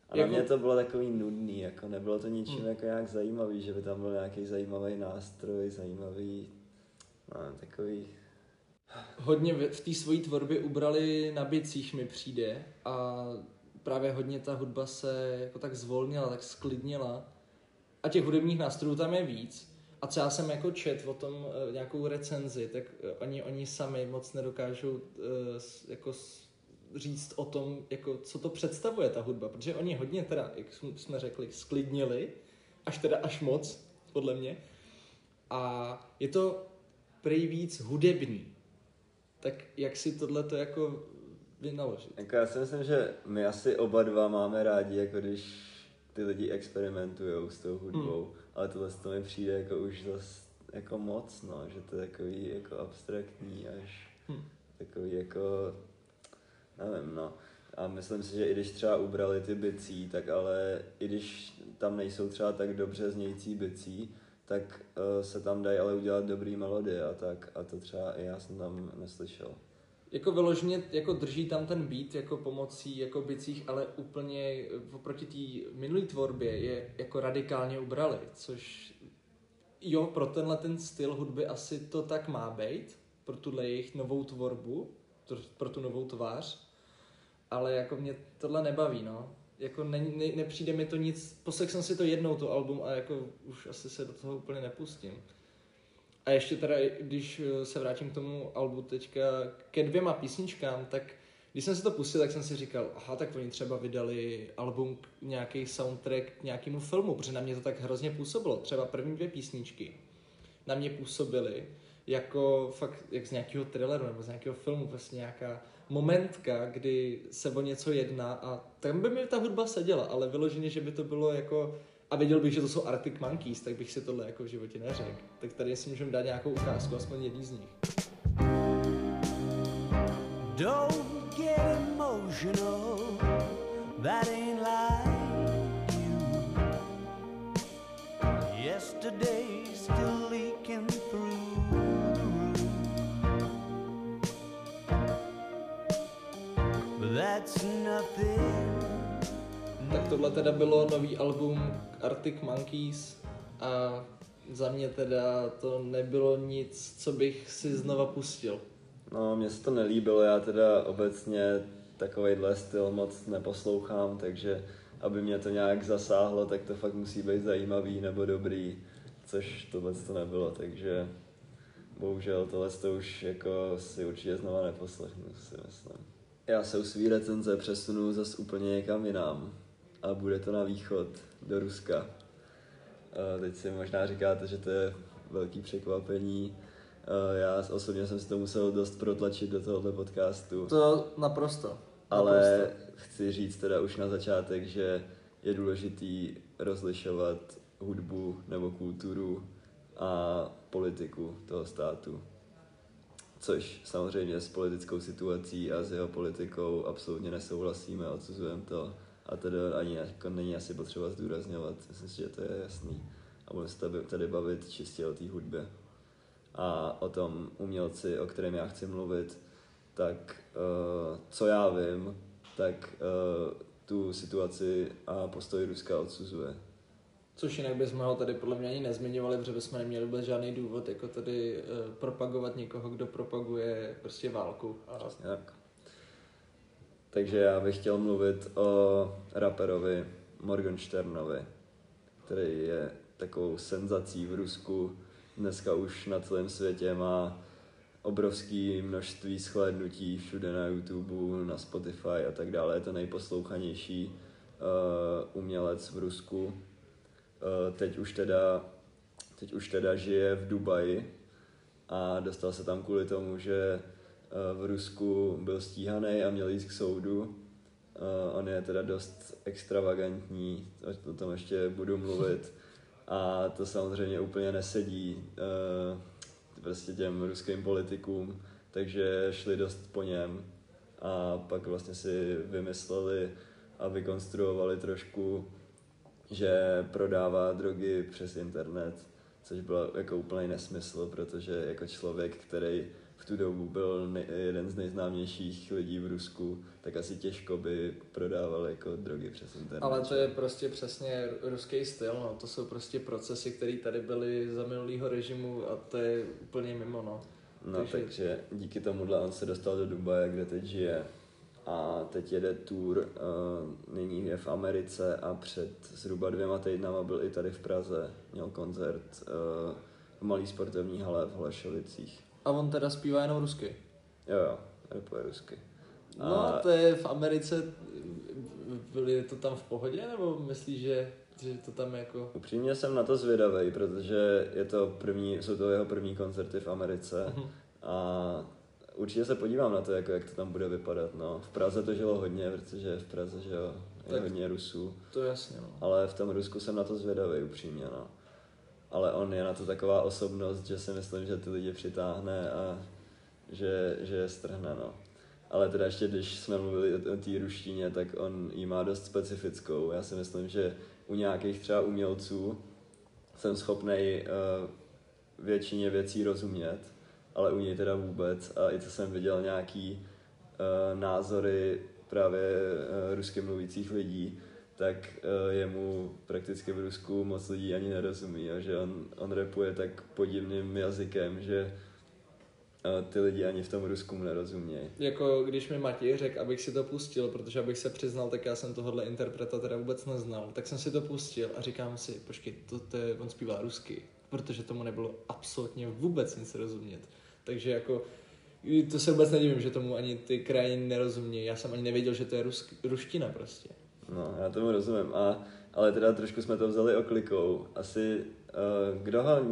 A na mě to bylo takový nudný, jako nebylo to ničím jako nějak zajímavý, že by tam byl nějaký zajímavý nástroj, zajímavý, no, takový... Hodně v té svojí tvorbě ubrali na bicích mi přijde a právě hodně ta hudba se jako tak zvolnila, tak sklidnila a těch hudebních nástrojů tam je víc. A co já jsem jako čet o tom nějakou recenzi, tak oni sami moc nedokážou jako... říct o tom, jako, co to představuje ta hudba, protože oni hodně teda, jak jsme řekli, sklidnili, až moc, podle mě. A je to prej víc hudební. Tak jak si tohleto jako vynaložit? Jako já si myslím, že my asi oba dva máme rádi, jako když ty lidi experimentujou s tou hudbou, ale tohle mi přijde jako už zase jako moc, no, že to je takový jako abstraktní až takový jako, nevím, no. A myslím si, že i když třeba ubrali ty bicí, tak ale i když tam nejsou třeba tak dobře znějící bicí, tak se tam dají ale udělat dobrý melodie a tak, a to třeba i já jsem tam neslyšel. Jako vyloženě jako drží tam ten beat jako pomocí jako bicích, ale úplně oproti té minulé tvorbě je jako radikálně ubrali, což jo, pro tenhle ten styl hudby asi to tak má být, pro tuhle jejich novou tvorbu, pro tu novou tvář, ale jako mě tohle nebaví, no. Jako nepřijde mi to nic, poslech jsem si to jednou to album a jako už asi se do toho úplně nepustím. A ještě teda, když se vrátím k tomu albu teďka ke dvěma písničkám, tak když jsem si to pustil, tak jsem si říkal, aha, tak oni třeba vydali album, nějaký soundtrack k nějakému filmu, protože na mě to tak hrozně působilo. Třeba první dvě písničky na mě působily jako fakt jak z nějakého thrilleru nebo z nějakého filmu, prostě nějaká momentka, kdy se o něco jedná a tam by mi ta hudba seděla, ale vyloženě, že by to bylo jako... A věděl bych, že to jsou Arctic Monkeys, tak bych si tohle jako v životě neřekl. Tak tady si můžeme dát nějakou ukázku, aspoň jedný z nich. Don't get emotional, that ain't like you. Yesterday still leaking through the room. But that's nothing. Tak tohle teda bylo nový album Arctic Monkeys a za mě teda to nebylo nic, co bych si znova pustil. No, mně se to nelíbilo, já teda obecně takovejhle styl moc neposlouchám, takže aby mě to nějak zasáhlo, tak to fakt musí být zajímavý nebo dobrý, což tohle to nebylo, takže bohužel tohle to už jako si určitě znova neposlechnu, si myslím. Já se u svý recenze přesunu zase úplně někam jinam. A bude to na východ, do Ruska. Teď si možná říkáte, že to je velký překvapení. Já osobně jsem si to musel dost protlačit do tohoto podcastu. To naprosto. Ale chci říct teda už na začátek, že je důležitý rozlišovat hudbu nebo kulturu a politiku toho státu. Což samozřejmě s politickou situací a s jeho politikou absolutně nesouhlasíme, odsuzujeme to. A tedy ani jako není asi potřeba zdůrazňovat, myslím si, že to je jasný. A budeme se tady bavit čistě o té hudbě. A o tom umělci, o kterém já chci mluvit, tak co já vím, tak tu situaci a postoj Ruska odsuzuje. Což jinak bychom ho tady podle mě ani nezmiňovali, protože bychom neměli vůbec žádný důvod jako tady propagovat někoho, kdo propaguje prostě válku. Přesně tak. Takže já bych chtěl mluvit o raperovi Morgenšternovi, který je takovou senzací v Rusku. Dneska už na celém světě má obrovské množství shlédnutí všude na YouTube, na Spotify a tak dále. Je to nejposlouchanější umělec v Rusku. Teď už teda žije v Dubaji a dostal se tam kvůli tomu, že v Rusku byl stíhaný a měl jít k soudu. On je teda dost extravagantní, o tom ještě budu mluvit. A to samozřejmě úplně nesedí prostě těm ruským politikům, takže šli dost po něm. A pak vlastně si vymysleli a vykonstruovali trošku, že prodává drogy přes internet, což byl jako úplný nesmysl, protože jako člověk, který v tu dobu byl jeden z nejznámějších lidí v Rusku, tak asi těžko by prodával jako drogy přes internet. Ale to je prostě přesně ruský styl, no. To jsou prostě procesy, které tady byly za minulýho režimu a to je úplně mimo, no. No takže díky tomuhle on se dostal do Dubaje, kde teď žije. A teď jede tour, nyní je v Americe a před zhruba 2 týdnama byl i tady v Praze. Měl koncert v malý sportovní hale v Holešovicích. A on teda zpívá jenom rusky? Jo, repuje rusky. A... No to je v Americe, je to tam v pohodě nebo myslíš, že to tam jako... Upřímně jsem na to zvědavej, protože jsou to jeho první koncerty v Americe a... Určitě se podívám na to, jako, jak to tam bude vypadat, no. V Praze to žilo hodně, protože v Praze žilo hodně Rusů. To jasně, no. Ale v tom Rusku jsem na to zvědavý, upřímně, no. ale on je na to taková osobnost, že si myslím, že ty lidi přitáhne a že je strhne, no. Ale teda ještě, když jsme mluvili o té ruštině, tak on ji má dost specifickou. Já si myslím, že u nějakých třeba umělců jsem schopnej většině věcí rozumět, ale u něj teda vůbec. A i co jsem viděl nějaký názory právě rusky mluvících lidí, tak jemu prakticky v Rusku moc lidí ani nerozumí, jo? Že on rapuje tak podivným jazykem, že ty lidi ani v tom Rusku nerozumějí. Jako když mi Matěj řekl, abych si to pustil, protože abych se přiznal, tak já jsem tohohle interpreta teda vůbec neznal, tak jsem si to pustil a říkám si, počkej, on zpívá rusky, protože tomu nebylo absolutně vůbec nic rozumět. Takže jako to se vůbec nedivím, že tomu ani ty krajiny nerozumějí, já jsem ani nevěděl, že to je ruština prostě. No, já tomu rozumím, ale teda trošku jsme to vzali oklikou. Asi kdo ho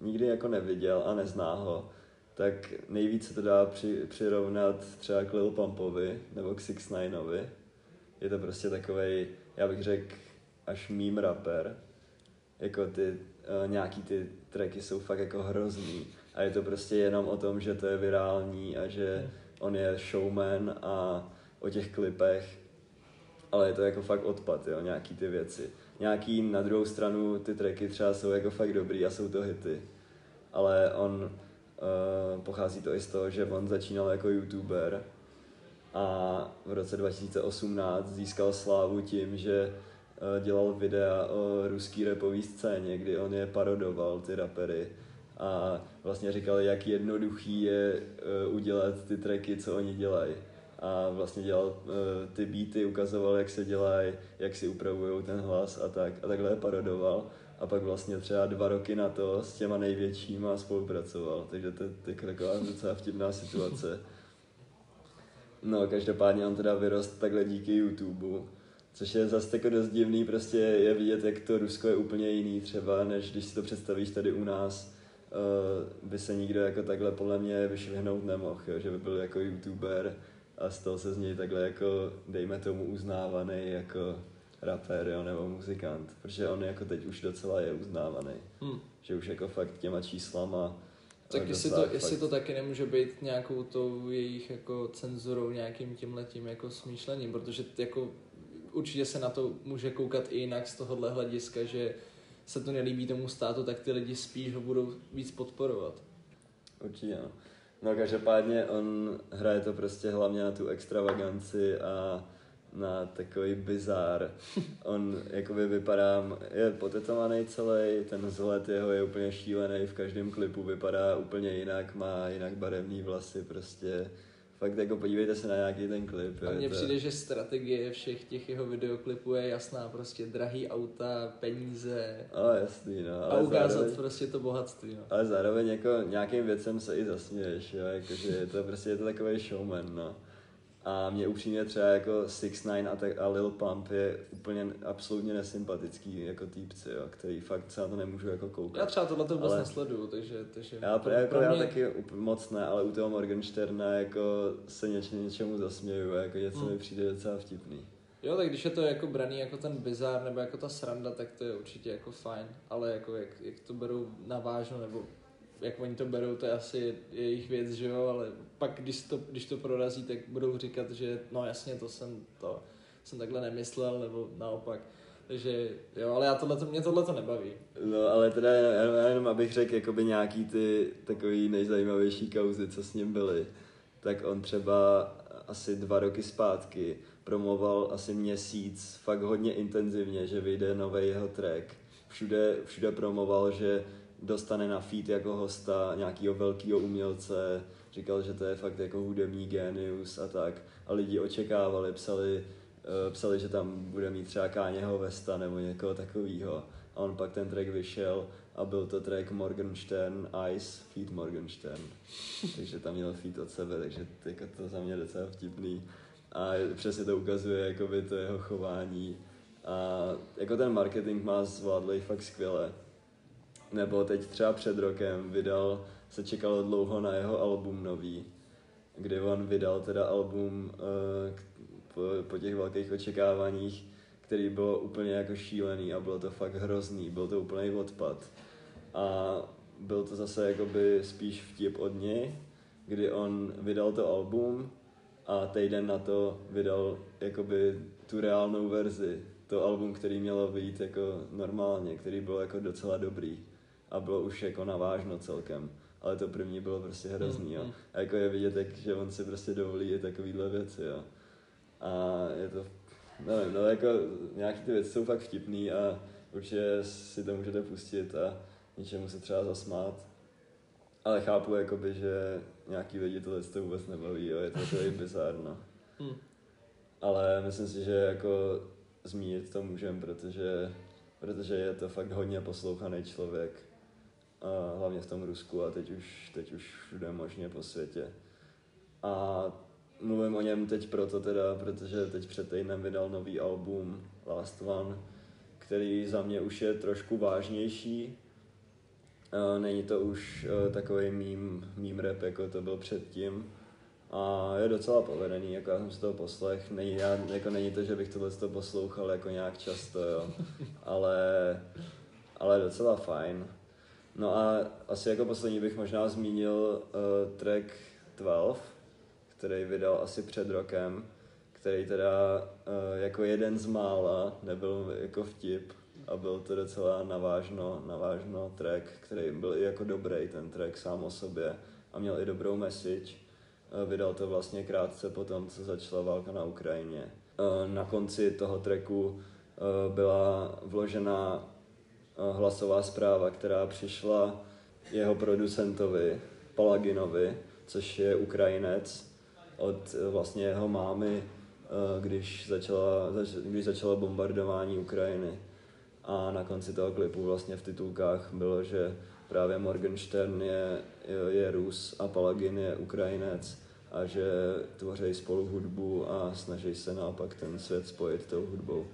nikdy jako neviděl a nezná ho, tak nejvíc se to dá přirovnat třeba k Lil Pumpovi nebo k Six Nineovi. Je to prostě takovej, já bych řekl, až meme rapper. Jako nějaký ty tracky jsou fakt jako hrozný. A je to prostě jenom o tom, že to je virální a že on je showman a o těch klipech. Ale je to jako fakt odpad, jo, nějaký ty věci. Nějaký na druhou stranu ty tracky třeba jsou jako fakt dobrý a jsou to hity. Ale on... pochází to i z toho, že on začínal jako youtuber a v roce 2018 získal slávu tím, že dělal videa o ruský rapový scéně, kdy on je parodoval, ty rapery, a vlastně říkal, jak jednoduchý je udělat ty tracky, co oni dělají. A vlastně dělal ty beaty, ukazoval, jak se dělají, jak si upravujou ten hlas a tak. A takhle je parodoval. A pak vlastně třeba 2 roky na to s těma největšíma spolupracoval, takže to je taková docela vtipná situace. No, každopádně on teda vyrost takhle díky YouTubeu, což je zase jako dost divný, prostě je vidět, jak to Rusko je úplně jiný třeba, než když si to představíš tady u nás, by se nikdo jako takhle podle mě vyšvihnout nemohl, jo? Že by byl jako YouTuber a stal se z něj takhle jako, dejme tomu, uznávaný jako rapper, jo, nebo muzikant, protože on jako teď už docela je uznávaný, že už jako fakt těma číslama. Tak jestli to taky nemůže být nějakou tou jejich jako cenzurou, nějakým tímhletím jako smýšlením, protože jako určitě se na to může koukat i jinak z tohohle hlediska, že se to nelíbí tomu státu, tak ty lidi spíš ho budou víc podporovat. Určitě, no. No, každopádně on hraje to prostě hlavně na tu extravaganci a na takový bizár. On jakoby vypadá, je potetovaný celý, ten vzhled jeho je úplně šílený, v každém klipu vypadá úplně jinak, má jinak barevný vlasy prostě. Fakt jako podívejte se na nějaký ten klip. A mně přijde, že strategie všech těch jeho videoklipů je jasná, prostě drahý auta, peníze. A jasný, no. Ale a ukázat zároveň, prostě to bohatství, no. Ale zároveň jako nějakým věcem se i zasměješ, jo, jakože je to takovej showman, no. A mě upřímně třeba jako 6ix9ine a Lil Pump je úplně absolutně nesympatický jako týpci, jo, který fakt třeba to nemůžu jako koukat. Já třeba tohle to vůbec nesleduju, takže já taky moc ne, ale u toho Morgenšterna jako se něčemu zasměju, jako něco mi přijde docela vtipný. Jo, tak když je to jako braný jako ten bizár nebo jako ta sranda, tak to je určitě jako fajn, ale jako jak to berou na vážno nebo jak oni to berou, to je asi jejich věc, že jo, ale pak když to prorazí, tak budou říkat, že no jasně, to jsem takhle nemyslel, nebo naopak, takže jo, ale mě tohle to nebaví. No, ale teda jenom abych řekl, jakoby nějaký ty takový nejzajímavější kauzy, co s ním byly, tak on třeba asi 2 roky zpátky promoval asi měsíc fakt hodně intenzivně, že vyjde nový jeho track, všude promoval, že dostane na feed jako hosta nějakého velkého umělce, říkal, že to je fakt jako hudební génius a tak. A lidi očekávali, psali, že tam bude mít třeba Kanyeho Westa nebo někoho takového. A on pak ten track vyšel a byl to track Morgenshtern, Ice, feed Morgenshtern. Takže tam měl feed od sebe, takže to za mě docela vtipný. A přesně to ukazuje jakoby to jeho chování. A jako ten marketing má zvládlej fakt skvěle. Nebo teď třeba před rokem se čekalo dlouho na jeho album nový, kdy on vydal teda album po těch velkých očekáváních, který bylo úplně jako šílený a bylo to fakt hrozný, byl to úplný odpad. a byl to zase jakoby spíš vtip od něj, kdy on vydal to album a týden na to vydal jakoby tu reálnou verzi, to album, který mělo vyjít jako normálně, který byl jako docela dobrý a bylo už jako navážno celkem, ale to první bylo prostě hrozný, jo. A jako je vidět, tak, že on si prostě dovolí i takovýhle věci, jo. A je to, nevím, no jako nějaký ty věci jsou fakt vtipný a určitě si to můžete pustit a něčemu se třeba zasmát. Ale chápu, jakoby, že nějaký lidi tohle to vůbec nebaví, jo. Je to takový bizárno. Ale myslím si, že jako zmínit to můžeme, protože je to fakt hodně poslouchaný člověk. A hlavně v tom Rusku a teď už všude možně po světě. A mluvím o něm teď proto teda, protože teď před týdnem vydal nový album Last One, který za mě už je trošku vážnější. Není to už takový meme rap, jako to byl předtím. A je docela povedený, jako já jsem si toho poslech. Není to, že bych tohleto poslouchal jako nějak často, jo. Ale docela fajn. No a asi jako poslední bych možná zmínil track 12, který vydal asi před rokem, který teda jako jeden z mála nebyl jako vtip a byl to docela navážno track, který byl i jako dobrý ten track sám o sobě a měl i dobrou message. Vydal to vlastně krátce po tom, co začala válka na Ukrajině. Na konci toho tracku byla vložena hlasová zpráva, která přišla jeho producentovi Palaginovi, což je Ukrajinec, od vlastně jeho mámy, když začalo bombardování Ukrajiny. A na konci toho klipu vlastně v titulkách bylo, že právě Morgenshtern je Rus a Palagin je Ukrajinec a že tvoří spolu hudbu a snaží se naopak ten svět spojit tou hudbou.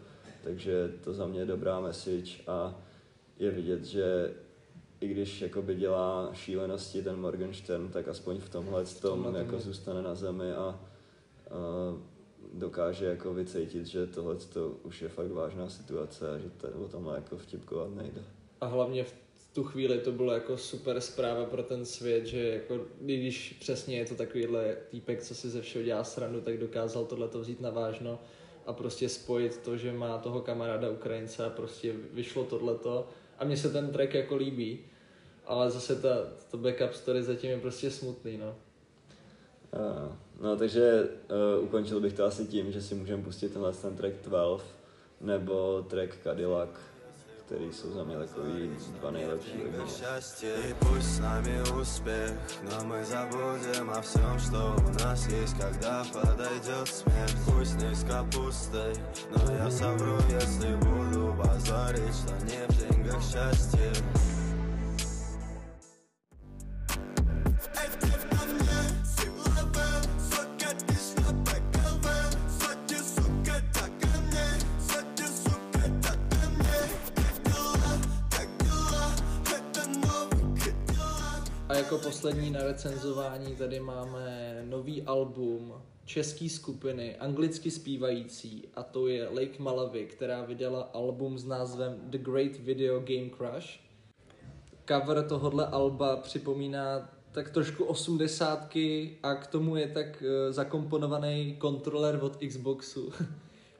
Takže to za mě je dobrá message a je vidět, že i když jakoby dělá šílenosti ten Morgenstern, tak aspoň v tomhle tom jako zůstane na zemi a dokáže jako vycítit, že tohle už je fakt vážná situace a že o tomhle jako vtipkovat nejde. A hlavně v tu chvíli to bylo jako super zpráva pro ten svět, že jako, když přesně je to takovýhle týpek, co si ze všeho dělá srandu, tak dokázal tohleto vzít na vážno a prostě spojit to, že má toho kamaráda Ukrajince a prostě vyšlo tohleto. A mně se ten track jako líbí, ale zase ta backup story zatím je prostě smutný, no. No takže ukončil bych to asi tím, že si můžeme pustit tenhle ten track 12 nebo track Cadillac, který jsou za mě takový dva nejlepší. Jako poslední na recenzování tady máme nový album české skupiny anglicky zpívající a to je Lake Malawi, která vydala album s názvem The Great Video Game Crash. Cover tohodle alba připomíná tak trošku 80ky a k tomu je tak zakomponovaný kontroler od Xboxu,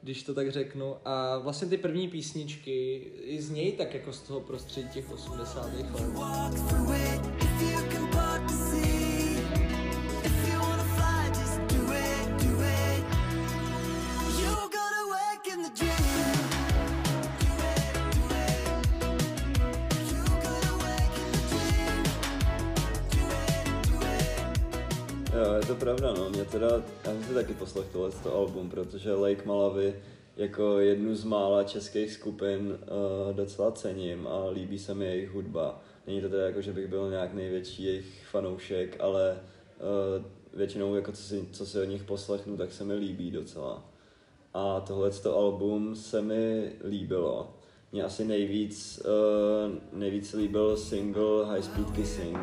když to tak řeknu. A vlastně ty první písničky i z něj tak jako z toho prostředí těch 80ých let. Jo, je to pravda, no. Mě teda, já jsem si taky poslech tohleto album, protože Lake Malawi jako jednu z mála českých skupin docela cením a líbí se mi jejich hudba. Není to teda jako, že bych byl nějak největší jejich fanoušek, ale většinou jako co si od nich poslechnu, tak se mi líbí docela. A tohleto album se mi líbilo. Mně asi nejvíc líbil single High Speed Kissing.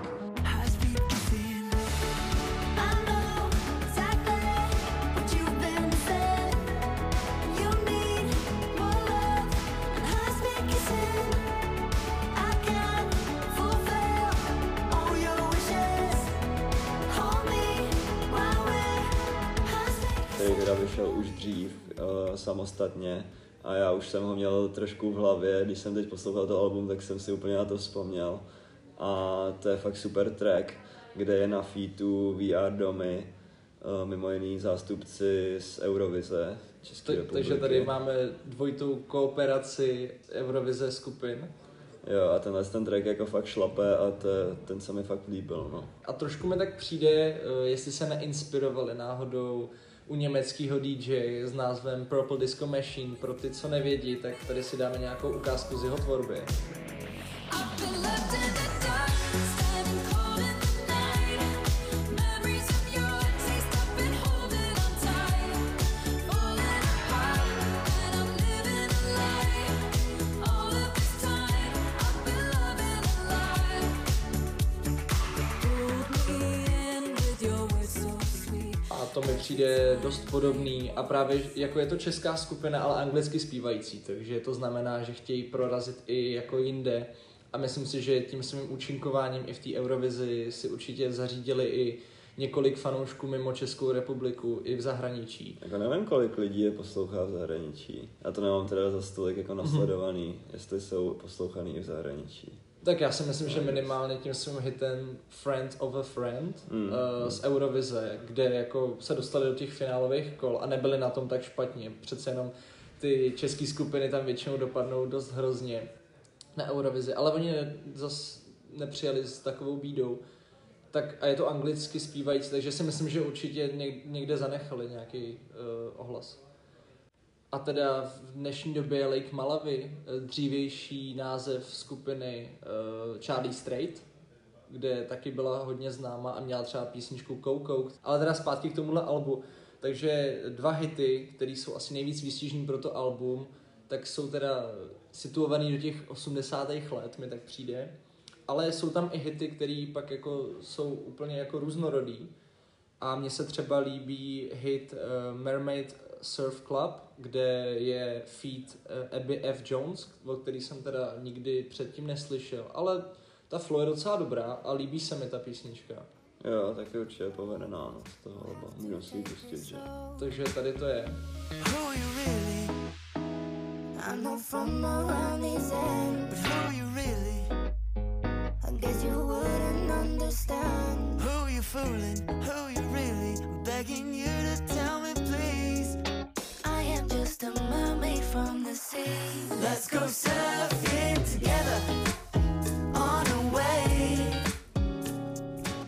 vyšel už dřív samostatně a já už jsem ho měl trošku v hlavě, když jsem teď poslouchal to album, tak jsem si úplně na to vzpomněl a to je fakt super track, kde je na featu VR Domy, mimo jiný zástupci z Eurovize České republiky. Takže tady máme dvojitou kooperaci Eurovize skupin. Jo, a tenhle ten track jako fakt šlape a ten se mi fakt líbil, no. A trošku mi tak přijde, jestli se neinspirovali náhodou u německého DJ s názvem Purple Disco Machine. Pro ty, co nevědí, tak tady si dáme nějakou ukázku z jeho tvorby. To mi přijde dost podobný a právě jako je to česká skupina, ale anglicky zpívající, takže to znamená, že chtějí prorazit i jako jinde a myslím si, že tím svým účinkováním i v té Eurovizi si určitě zařídili i několik fanoušků mimo Českou republiku i v zahraničí. Jako nevím, kolik lidí je poslouchá v zahraničí, a to nemám teda za stolik jako nasledovaný, jestli jsou poslouchaný i v zahraničí. Tak já si myslím, že minimálně tím svým hitem Friend of a Friend z Eurovize, kde jako se dostali do těch finálových kol a nebyli na tom tak špatně. Přece jenom ty české skupiny tam většinou dopadnou dost hrozně na Eurovizi, ale oni zase nepřijali s takovou bídou. Tak a je to anglicky zpívající, takže si myslím, že určitě někde zanechali nějaký ohlas. A teda v dnešní době Lake Malawi, dřívější název skupiny Charlie Strait, kde taky byla hodně známa a měla třeba písničku Coco, ale teda zpátky k tomuhle albu. Takže dva hity, které jsou asi nejvíc výstižní pro to album, tak jsou teda situovaný do těch 80. let, mi tak přijde. Ale jsou tam i hity, které pak jako jsou úplně jako různorodý. A mně se třeba líbí hit Mermaid Surf Club, kde je feat Abby F. Jones, o který jsem teda nikdy předtím neslyšel, ale ta flow je docela dobrá a líbí se mi ta písnička. Jo, tak je určitě povedená, no, z toho alba, můžu si ji pustit, že? Takže tady to je. Let's go surfing together on a wave.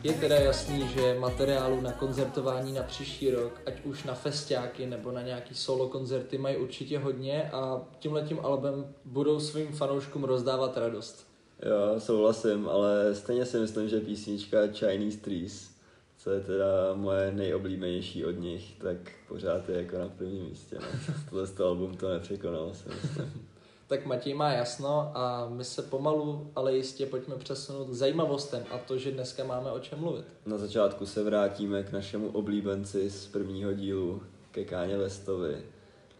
Je teda jasný, že materiálu na koncertování na příští rok, ať už na festiáky nebo na nějaký solo koncerty, mají určitě hodně a tímhletím albem budou svým fanouškům rozdávat radost. Jo, souhlasím, ale stejně si myslím, že písnička Chinese Trees, co je teda moje nejoblíbenější od nich, tak pořád je jako na prvním místě. No. Tohle album to nepřekonalo, si myslím. Tak Matěj má jasno a my se pomalu, ale jistě pojďme přesunout k zajímavostem a to, že dneska máme o čem mluvit. Na začátku se vrátíme k našemu oblíbenci z prvního dílu, ke Kanye Westovi.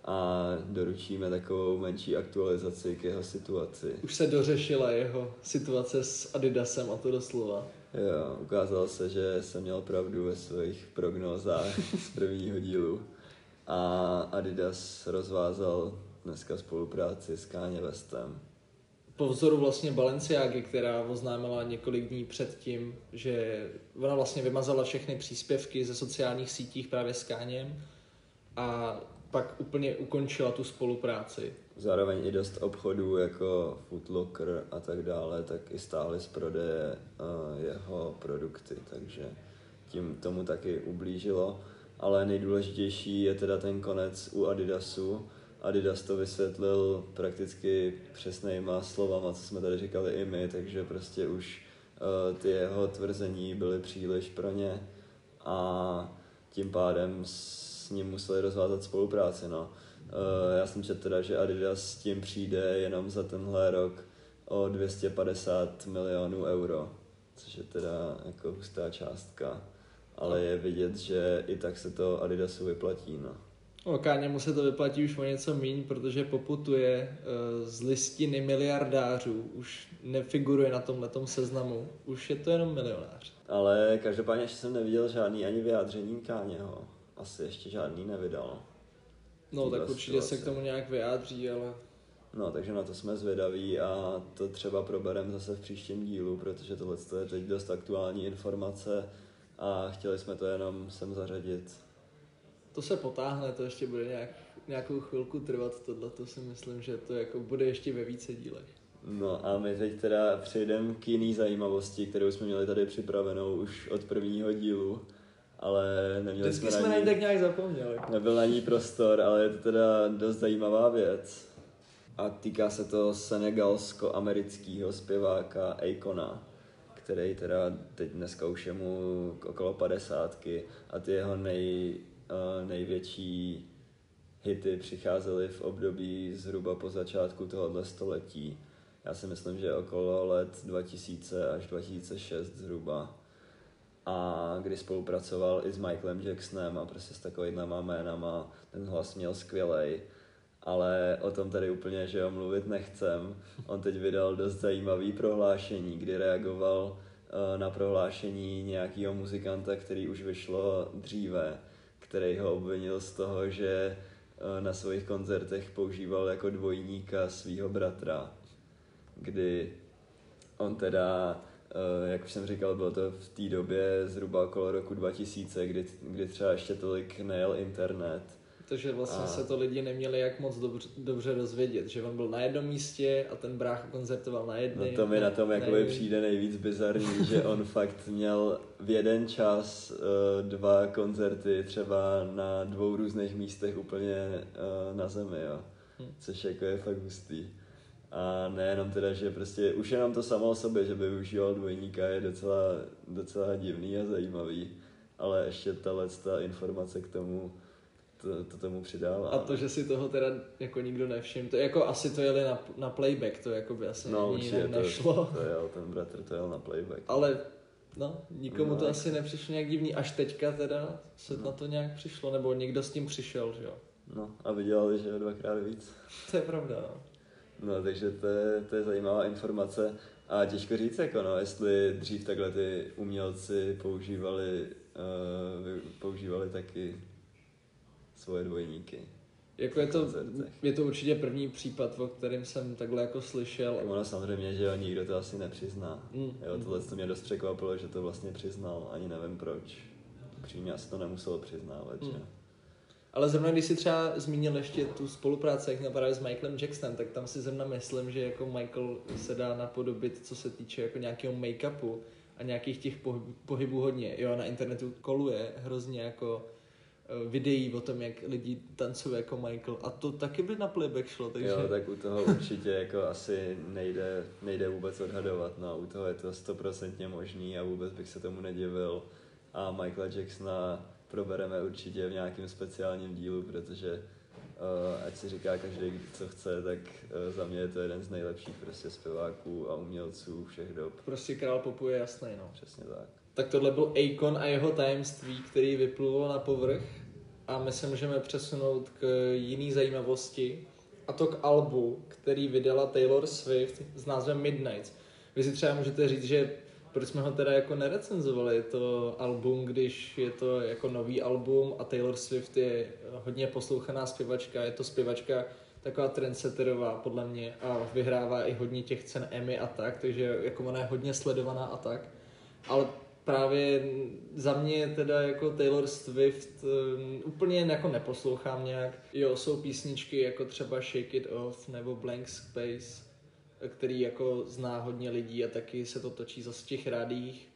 A doručíme takovou menší aktualizaci k jeho situaci. Už se dořešila jeho situace s Adidasem a to doslova. Jo, ukázalo se, že jsem měl pravdu ve svých prognózách z prvního dílu. A Adidas rozvázal dneska spolupráci s Kanye Westem. Po vzoru vlastně Balenciagy, která oznámila několik dní předtím, že ona vlastně vymazala všechny příspěvky ze sociálních sítích právě s Kanyem. A pak úplně ukončila tu spolupráci. Zároveň i dost obchodů jako Foot Locker a tak dále, tak i stáhli z prodeje jeho produkty, takže tím tomu taky ublížilo. Ale nejdůležitější je teda ten konec u Adidasu. Adidas to vysvětlil prakticky přesnýma slovama, co jsme tady říkali i my, takže prostě už ty jeho tvrzení byly příliš pro ně a tím pádem s ním museli rozvázat spolupráci, no. Já jsem četl teda, že Adidas s tím přijde jenom za tenhle rok o 250 milionů euro, což je teda jako hustá částka, ale je vidět, že i tak se to Adidasu vyplatí, no. Kanye mu se to vyplatí už o něco míň, protože poputuje z listiny miliardářů, už nefiguruje na tomhletom seznamu, už je to jenom milionář. Ale každopádně ještě jsem neviděl žádný ani vyjádření Kanyeho. Asi ještě žádný nevydal. No tak určitě se k tomu nějak vyjádří, ale... No, takže na to jsme zvědaví a to třeba probereme zase v příštím dílu, protože tohle je teď dost aktuální informace a chtěli jsme to jenom sem zařadit. To se potáhne, to ještě bude nějakou chvilku trvat, tohleto si myslím, že to jako bude ještě ve více dílech. No a my teď teda přejdeme k jiný zajímavosti, kterou jsme měli tady připravenou už od prvního dílu, ale neměli vždycky jsme na ní tak nějak zapomněli. Nebyl na ní prostor, ale je to teda dost zajímavá věc. A týká se to senegalsko-amerického zpěváka Akona, který teda teď dneska už je mu okolo 50 a ty jeho největší hity přicházely v období zhruba po začátku tohoto století. Já si myslím, že okolo let 2000 až 2006 zhruba. A kdy spolupracoval i s Michaelem Jacksonem a prostě s takovýma jménama, ten hlas měl skvělej. Ale o tom tady úplně, že jo, mluvit nechcem. On teď vydal dost zajímavý prohlášení, kdy reagoval na prohlášení nějakého muzikanta, který už vyšlo dříve, který ho obvinil z toho, že na svých koncertech používal jako dvojníka svého bratra. Kdy on teda, jak už jsem říkal, bylo to v té době zhruba okolo roku 2000, kdy třeba ještě tolik nejel internet. Protože vlastně se to lidi neměli jak moc dobře dozvědět, že on byl na jednom místě a ten brácha koncertoval na jedné. No to mi na tom jakoby přijde nejvíc bizarní, že on fakt měl v jeden čas dva koncerty třeba na dvou různých místech úplně na zemi, jo. Což jako je fakt hustý. A nejenom teda, že prostě už jenom to samo o sobě, že by využíval dvojníka, je docela divný a zajímavý, ale ještě ta informace k tomu to tomu přidává. A to, že si toho teda jako nikdo nevšiml, to jako asi to jeli na playback, to jako by asi nešlo. To jel, ten bratr to jel na playback. Ale no, nikomu to asi nepřišlo nějak divný, až teďka teda se na to nějak přišlo, nebo někdo s tím přišel, že jo. No a vydělali, že jo, dvakrát víc. To je pravda, no. No takže to je zajímavá informace a těžko říct jako no, jestli dřív takhle ty umělci používali taky svoje dvojníky. Jako je to určitě první případ, o kterém jsem takhle jako slyšel. Ono samozřejmě, že jo, nikdo to asi nepřizná. Jo, tohle to mě dost překvapilo, že to vlastně přiznal, ani nevím proč. Přímě asi to nemuselo přiznávat, že? Ale zrovna, když si třeba zmínil ještě tu spolupráci, jak napadá s Michaelem Jacksonem, tak tam si zrovna myslím, že jako Michael se dá napodobit, co se týče jako nějakého make-upu a nějakých těch pohybů hodně. Jo, na internetu koluje hrozně jako videí o tom, jak lidi tancují jako Michael a to taky by na playback šlo, takže... Jo, tak u toho určitě jako asi nejde vůbec odhadovat, no, u toho je to 100% možný a vůbec bych se tomu nedivil a Michaela Jacksona probereme určitě v nějakém speciálním dílu, protože ať si říká každý, co chce, tak za mě je to jeden z nejlepších prostě zpěváků a umělců všech dob. Prostě král popu je jasný, no. Přesně tak. Tak tohle byl Akon a jeho tajemství, který vyplulo na povrch a my se můžeme přesunout k jiný zajímavosti a to k albu, který vydala Taylor Swift s názvem Midnights. Vy si třeba můžete říct, že proč jsme ho teda jako nerecenzovali, je to album, když je to jako nový album a Taylor Swift je hodně poslouchaná zpěvačka, je to zpěvačka taková trendsetterová podle mě a vyhrává i hodně těch cen Emmy a tak, takže jako ona je hodně sledovaná a tak, ale právě za mě teda jako Taylor Swift úplně jako neposlouchám nějak. Jo, jsou písničky jako třeba Shake It Off nebo Blank Space, který jako zná hodně lidí a taky se to točí zase v těch rádích.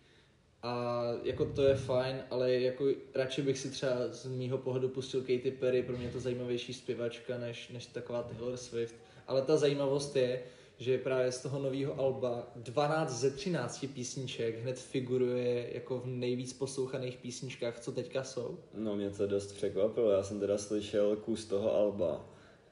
A jako to je fajn, ale jako radši bych si třeba z mýho pohledu pustil Katy Perry, pro mě to zajímavější zpěvačka než taková Taylor Swift. Ale ta zajímavost je, že právě z toho nového alba 12 ze 13 písniček hned figuruje jako v nejvíc poslouchaných písničkách, co teďka jsou. No mě to dost překvapilo, já jsem teda slyšel kus toho alba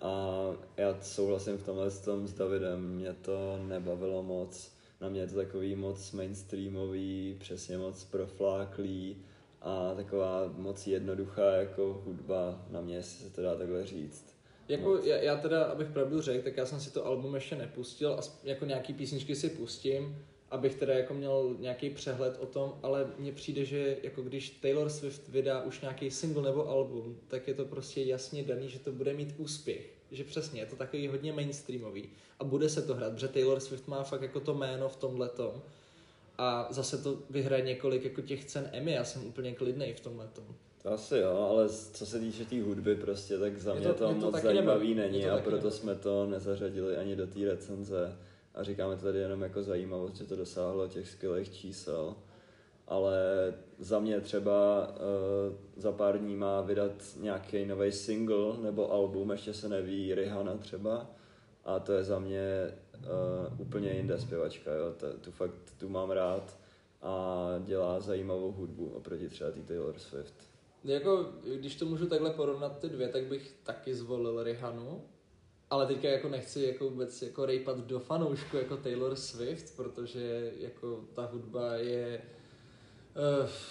a já souhlasím v tomhle s Davidem, mě to nebavilo moc, na mě je to takový moc mainstreamový, přesně moc profláklý a taková moc jednoduchá jako hudba, na mě se to dá takhle říct. Jako já teda, abych pravdu řekl, tak já jsem si to album ještě nepustil a jako nějaký písničky si pustím abych teda jako měl nějaký přehled o tom, ale mně přijde, že jako když Taylor Swift vydá už nějaký single nebo album, tak je to prostě jasně daný, že to bude mít úspěch. Že přesně, je to takový hodně mainstreamový a bude se to hrát, protože Taylor Swift má fakt jako to jméno v tomhletom a zase to vyhraje několik jako těch cen Emmy, já jsem úplně klidnej v tomhletom. To asi jo, ale co se týče té hudby prostě, tak za mě to moc zajímavý není a proto jsme to nezařadili ani do té recenze. A říkáme to tady jenom jako zajímavost, že to dosáhlo těch skvělých čísel. Ale za mě třeba za pár dní má vydat nějaký nový single nebo album, ještě se neví, Rihanna třeba. A to je za mě úplně jinde zpěvačka, jo. Tu fakt tu mám rád a dělá zajímavou hudbu oproti třeba tý Taylor Swift. Jako, když to můžu takhle porovnat ty dvě, tak bych taky zvolil Rihannu. Ale teďka jako nechci jako vůbec jako rejpat do fanoušku jako Taylor Swift, protože jako ta hudba je,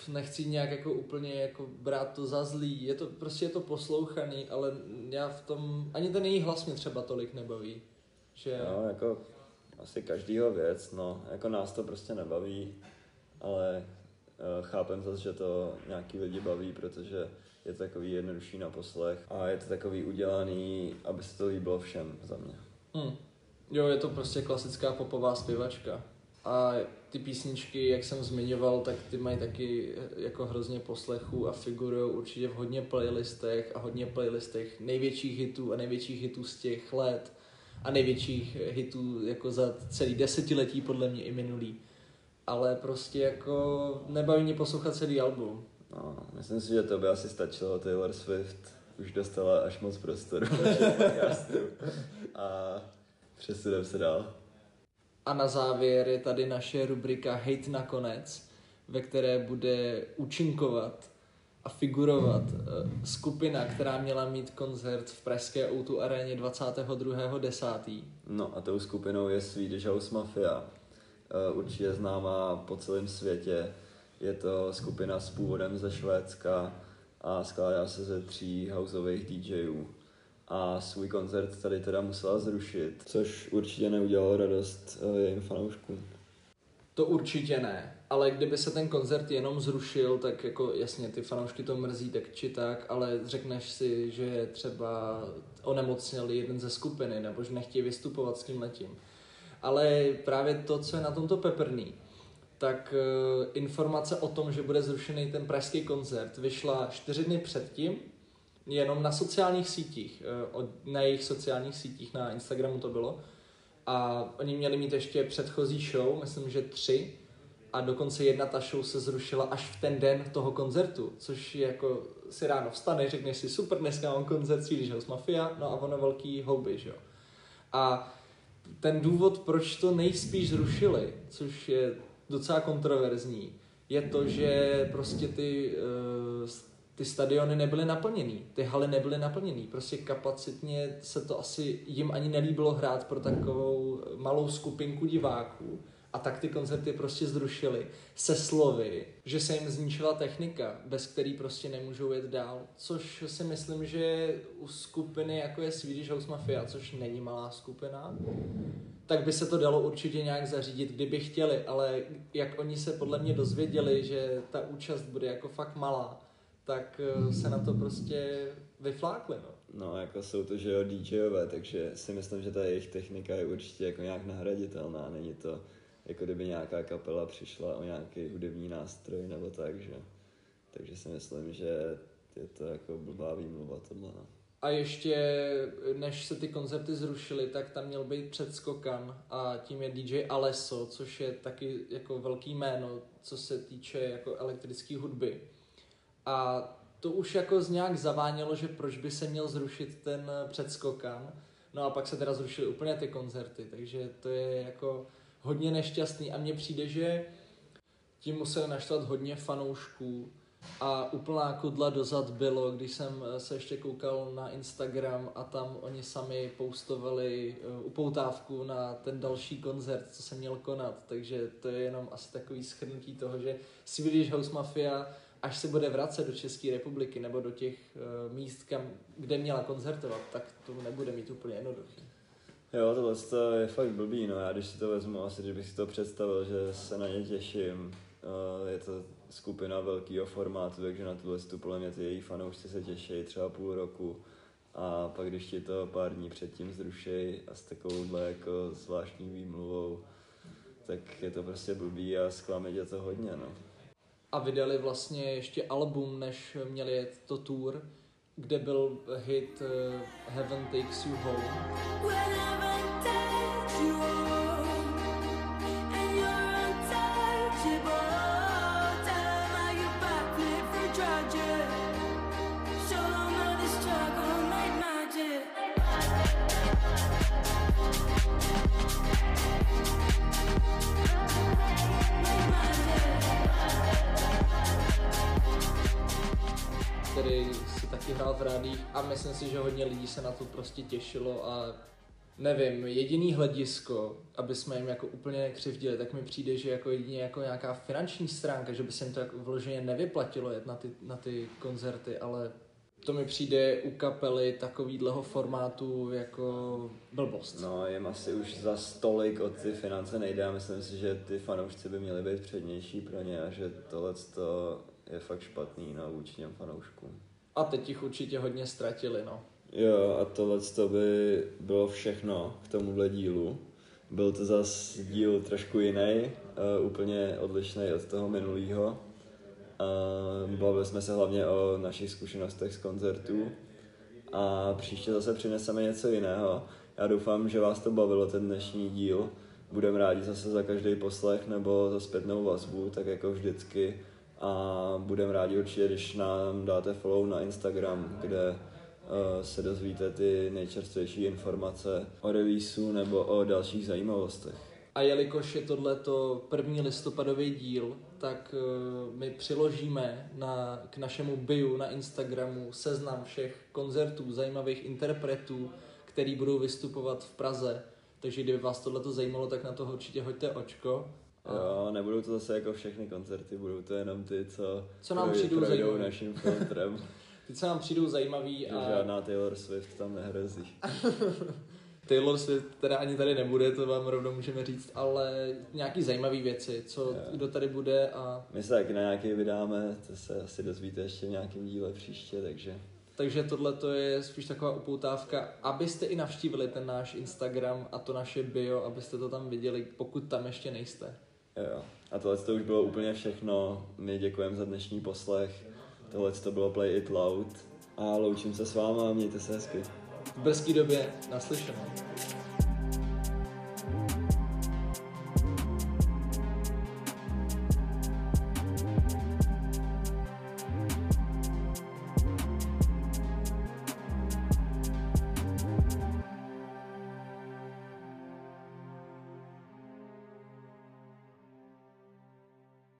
nechci nějak jako úplně jako brát to za zlý, je to, prostě je to poslouchaný, ale já v tom, ani ten její hlas mě třeba tolik nebaví. Že... No jako asi každýho věc, no, jako nás to prostě nebaví, ale chápem zase, že to nějaký lidi baví, protože je to takový jednodušší na poslech a je to takový udělaný, aby se to líbilo všem za mě. Hmm. Jo, je to prostě klasická popová zpěvačka. A ty písničky, jak jsem zmiňoval, tak ty mají taky jako hrozně poslechů a figurujou určitě v hodně playlistech a hodně playlistech největších hitů a největších hitů z těch let a největších hitů jako za celý desetiletí, podle mě i minulý. Ale prostě jako nebaví mě poslouchat celý album. No, myslím si, že to by asi stačilo, Taylor Swift už dostala až moc prostoru a přesunem se dál. A na závěr je tady naše rubrika Hate nakonec, ve které bude účinkovat a figurovat skupina, která měla mít koncert v pražské O2 aréně 22.10. No a tou skupinou je Swedish House Mafia, určitě známá po celém světě. Je to skupina s původem ze Švédska a skládá se ze 3 houseových DJů. A svůj koncert tady teda musela zrušit, což určitě neudělalo radost jejím fanouškům. To určitě ne, ale kdyby se ten koncert jenom zrušil, tak jako jasně ty fanoušky to mrzí tak či tak, ale řekneš si, že třeba onemocněli jeden ze skupiny nebo že nechtějí vystupovat s tímhletím. Ale právě to, co je na tomto peprný, tak informace o tom, že bude zrušený ten pražský koncert, vyšla 4 dny předtím, jenom na sociálních sítích, na jejich sociálních sítích, na Instagramu to bylo. A oni měli mít ještě předchozí show, myslím, že 3, a dokonce 1 ta show se zrušila až v ten den toho koncertu, což jako si ráno vstaneš, řekneš si super, dneska mám koncert Swedish House Mafia, no a ono velký houby, že jo. A ten důvod, proč to nejspíš zrušili, což je docela kontroverzní, je to, že prostě ty stadiony nebyly naplněný, ty haly nebyly naplněný, prostě kapacitně se to asi jim ani nelíbilo hrát pro takovou malou skupinku diváků a tak ty koncerty prostě zrušili se slovy, že se jim zničila technika, bez který prostě nemůžou jet dál, což si myslím, že u skupiny jako je Swedish House Mafia, což není malá skupina, tak by se to dalo určitě nějak zařídit, kdyby chtěli, ale jak oni se podle mě dozvěděli, že ta účast bude jako fakt malá, tak se na to prostě vyflákli, no. No, jako jsou to, že jo, DJové, takže si myslím, že ta jejich technika je určitě jako nějak nahraditelná, není to jako kdyby nějaká kapela přišla o nějaký hudební nástroj nebo tak, že? Takže si myslím, že je to jako blbá výmluva tohle. A ještě než se ty koncerty zrušily, tak tam měl být předskokan a tím je DJ Alesso, což je taky jako velký jméno, co se týče jako elektrické hudby. A to už jako nějak zavánělo, že proč by se měl zrušit ten předskokan. No a pak se teda zrušily úplně ty koncerty, takže to je jako hodně nešťastný a mně přijde, že tím musel naštvat hodně fanoušků. A úplná kudla dozad bylo, když jsem se ještě koukal na Instagram a tam oni sami postovali upoutávku na ten další koncert, co se měl konat, takže to je jenom asi takový shrnutí toho, že Swedish House Mafia, až se bude vracet do České republiky nebo do těch míst, kde měla koncertovat, tak to nebude mít úplně jednoduché. Jo, tohle to je fakt blbý, no. Já když si to vezmu, asi když bych si to představil, že se na ně těším. Je to skupina velkého formátu, takže na tuhle podle mě ty její fanoušci se těší třeba půl roku. A pak když ti to pár dní předtím zrušej a s takovouhle jako zvláštní výmluvou, tak je to prostě blbý a zklamě tě to hodně, no. A vydali vlastně ještě album, než měli jet to tour, kde byl hit Heaven Takes You Home. Který se taky hrál v rádích a myslím si, že hodně lidí se na to prostě těšilo a nevím, jediný hledisko, aby jsme jim jako úplně nekřivdili, tak mi přijde, že jako jedině jako nějaká finanční stránka, že by se jim to jako vloženě nevyplatilo jet na ty koncerty, ale to mi přijde u kapely takovýhleho formátu jako blbost. No, jim asi už za stolik od ty finance nejde a myslím si, že ty fanoušci by měli být přednější pro ně a že tohleto je fakt špatný, no, vůči těm fanouškům. A teď jich určitě hodně ztratili, no. Jo, a tohleto by bylo všechno k tomuhle dílu. Byl to zas díl trošku jiný, úplně odlišný od toho minulýho. Bavili jsme se hlavně o našich zkušenostech z koncertů a příště zase přineseme něco jiného. Já doufám, že vás to bavilo, ten dnešní díl. Budeme rádi zase za každý poslech nebo za zpětnou vazbu, tak jako vždycky. A budeme rádi určitě, když nám dáte follow na Instagram, kde se dozvíte ty nejčerstvější informace o releaseu nebo o dalších zajímavostech. A jelikož je tohleto 1. listopadový díl, tak my přiložíme k našemu bio na Instagramu seznam všech koncertů, zajímavých interpretů, který budou vystupovat v Praze. Takže kdyby vás tohleto zajímalo, tak na to určitě hoďte očko. Jo, nebudou to zase jako všechny koncerty, budou to jenom ty, co nám projdou naším filtrem. Ty, co nám přijdou zajímavý. A žádná Taylor Swift tam nehrozí. Taylor Swift teda ani tady nebude, to vám rovnou můžeme říct, ale nějaký zajímavý věci, kdo tady bude a... My se taky na nějaký vydáme, to se asi dozvíte ještě v nějakém díle příště, takže... Takže tohle to je spíš taková upoutávka, abyste i navštívili ten náš Instagram a to naše bio, abyste to tam viděli, pokud tam ještě nejste. Jo, a tohle to už bylo úplně všechno, my děkujeme za dnešní poslech, tohle to bylo Play It Loud a loučím se s váma, mějte se hezky. V brzký době naslyšenou.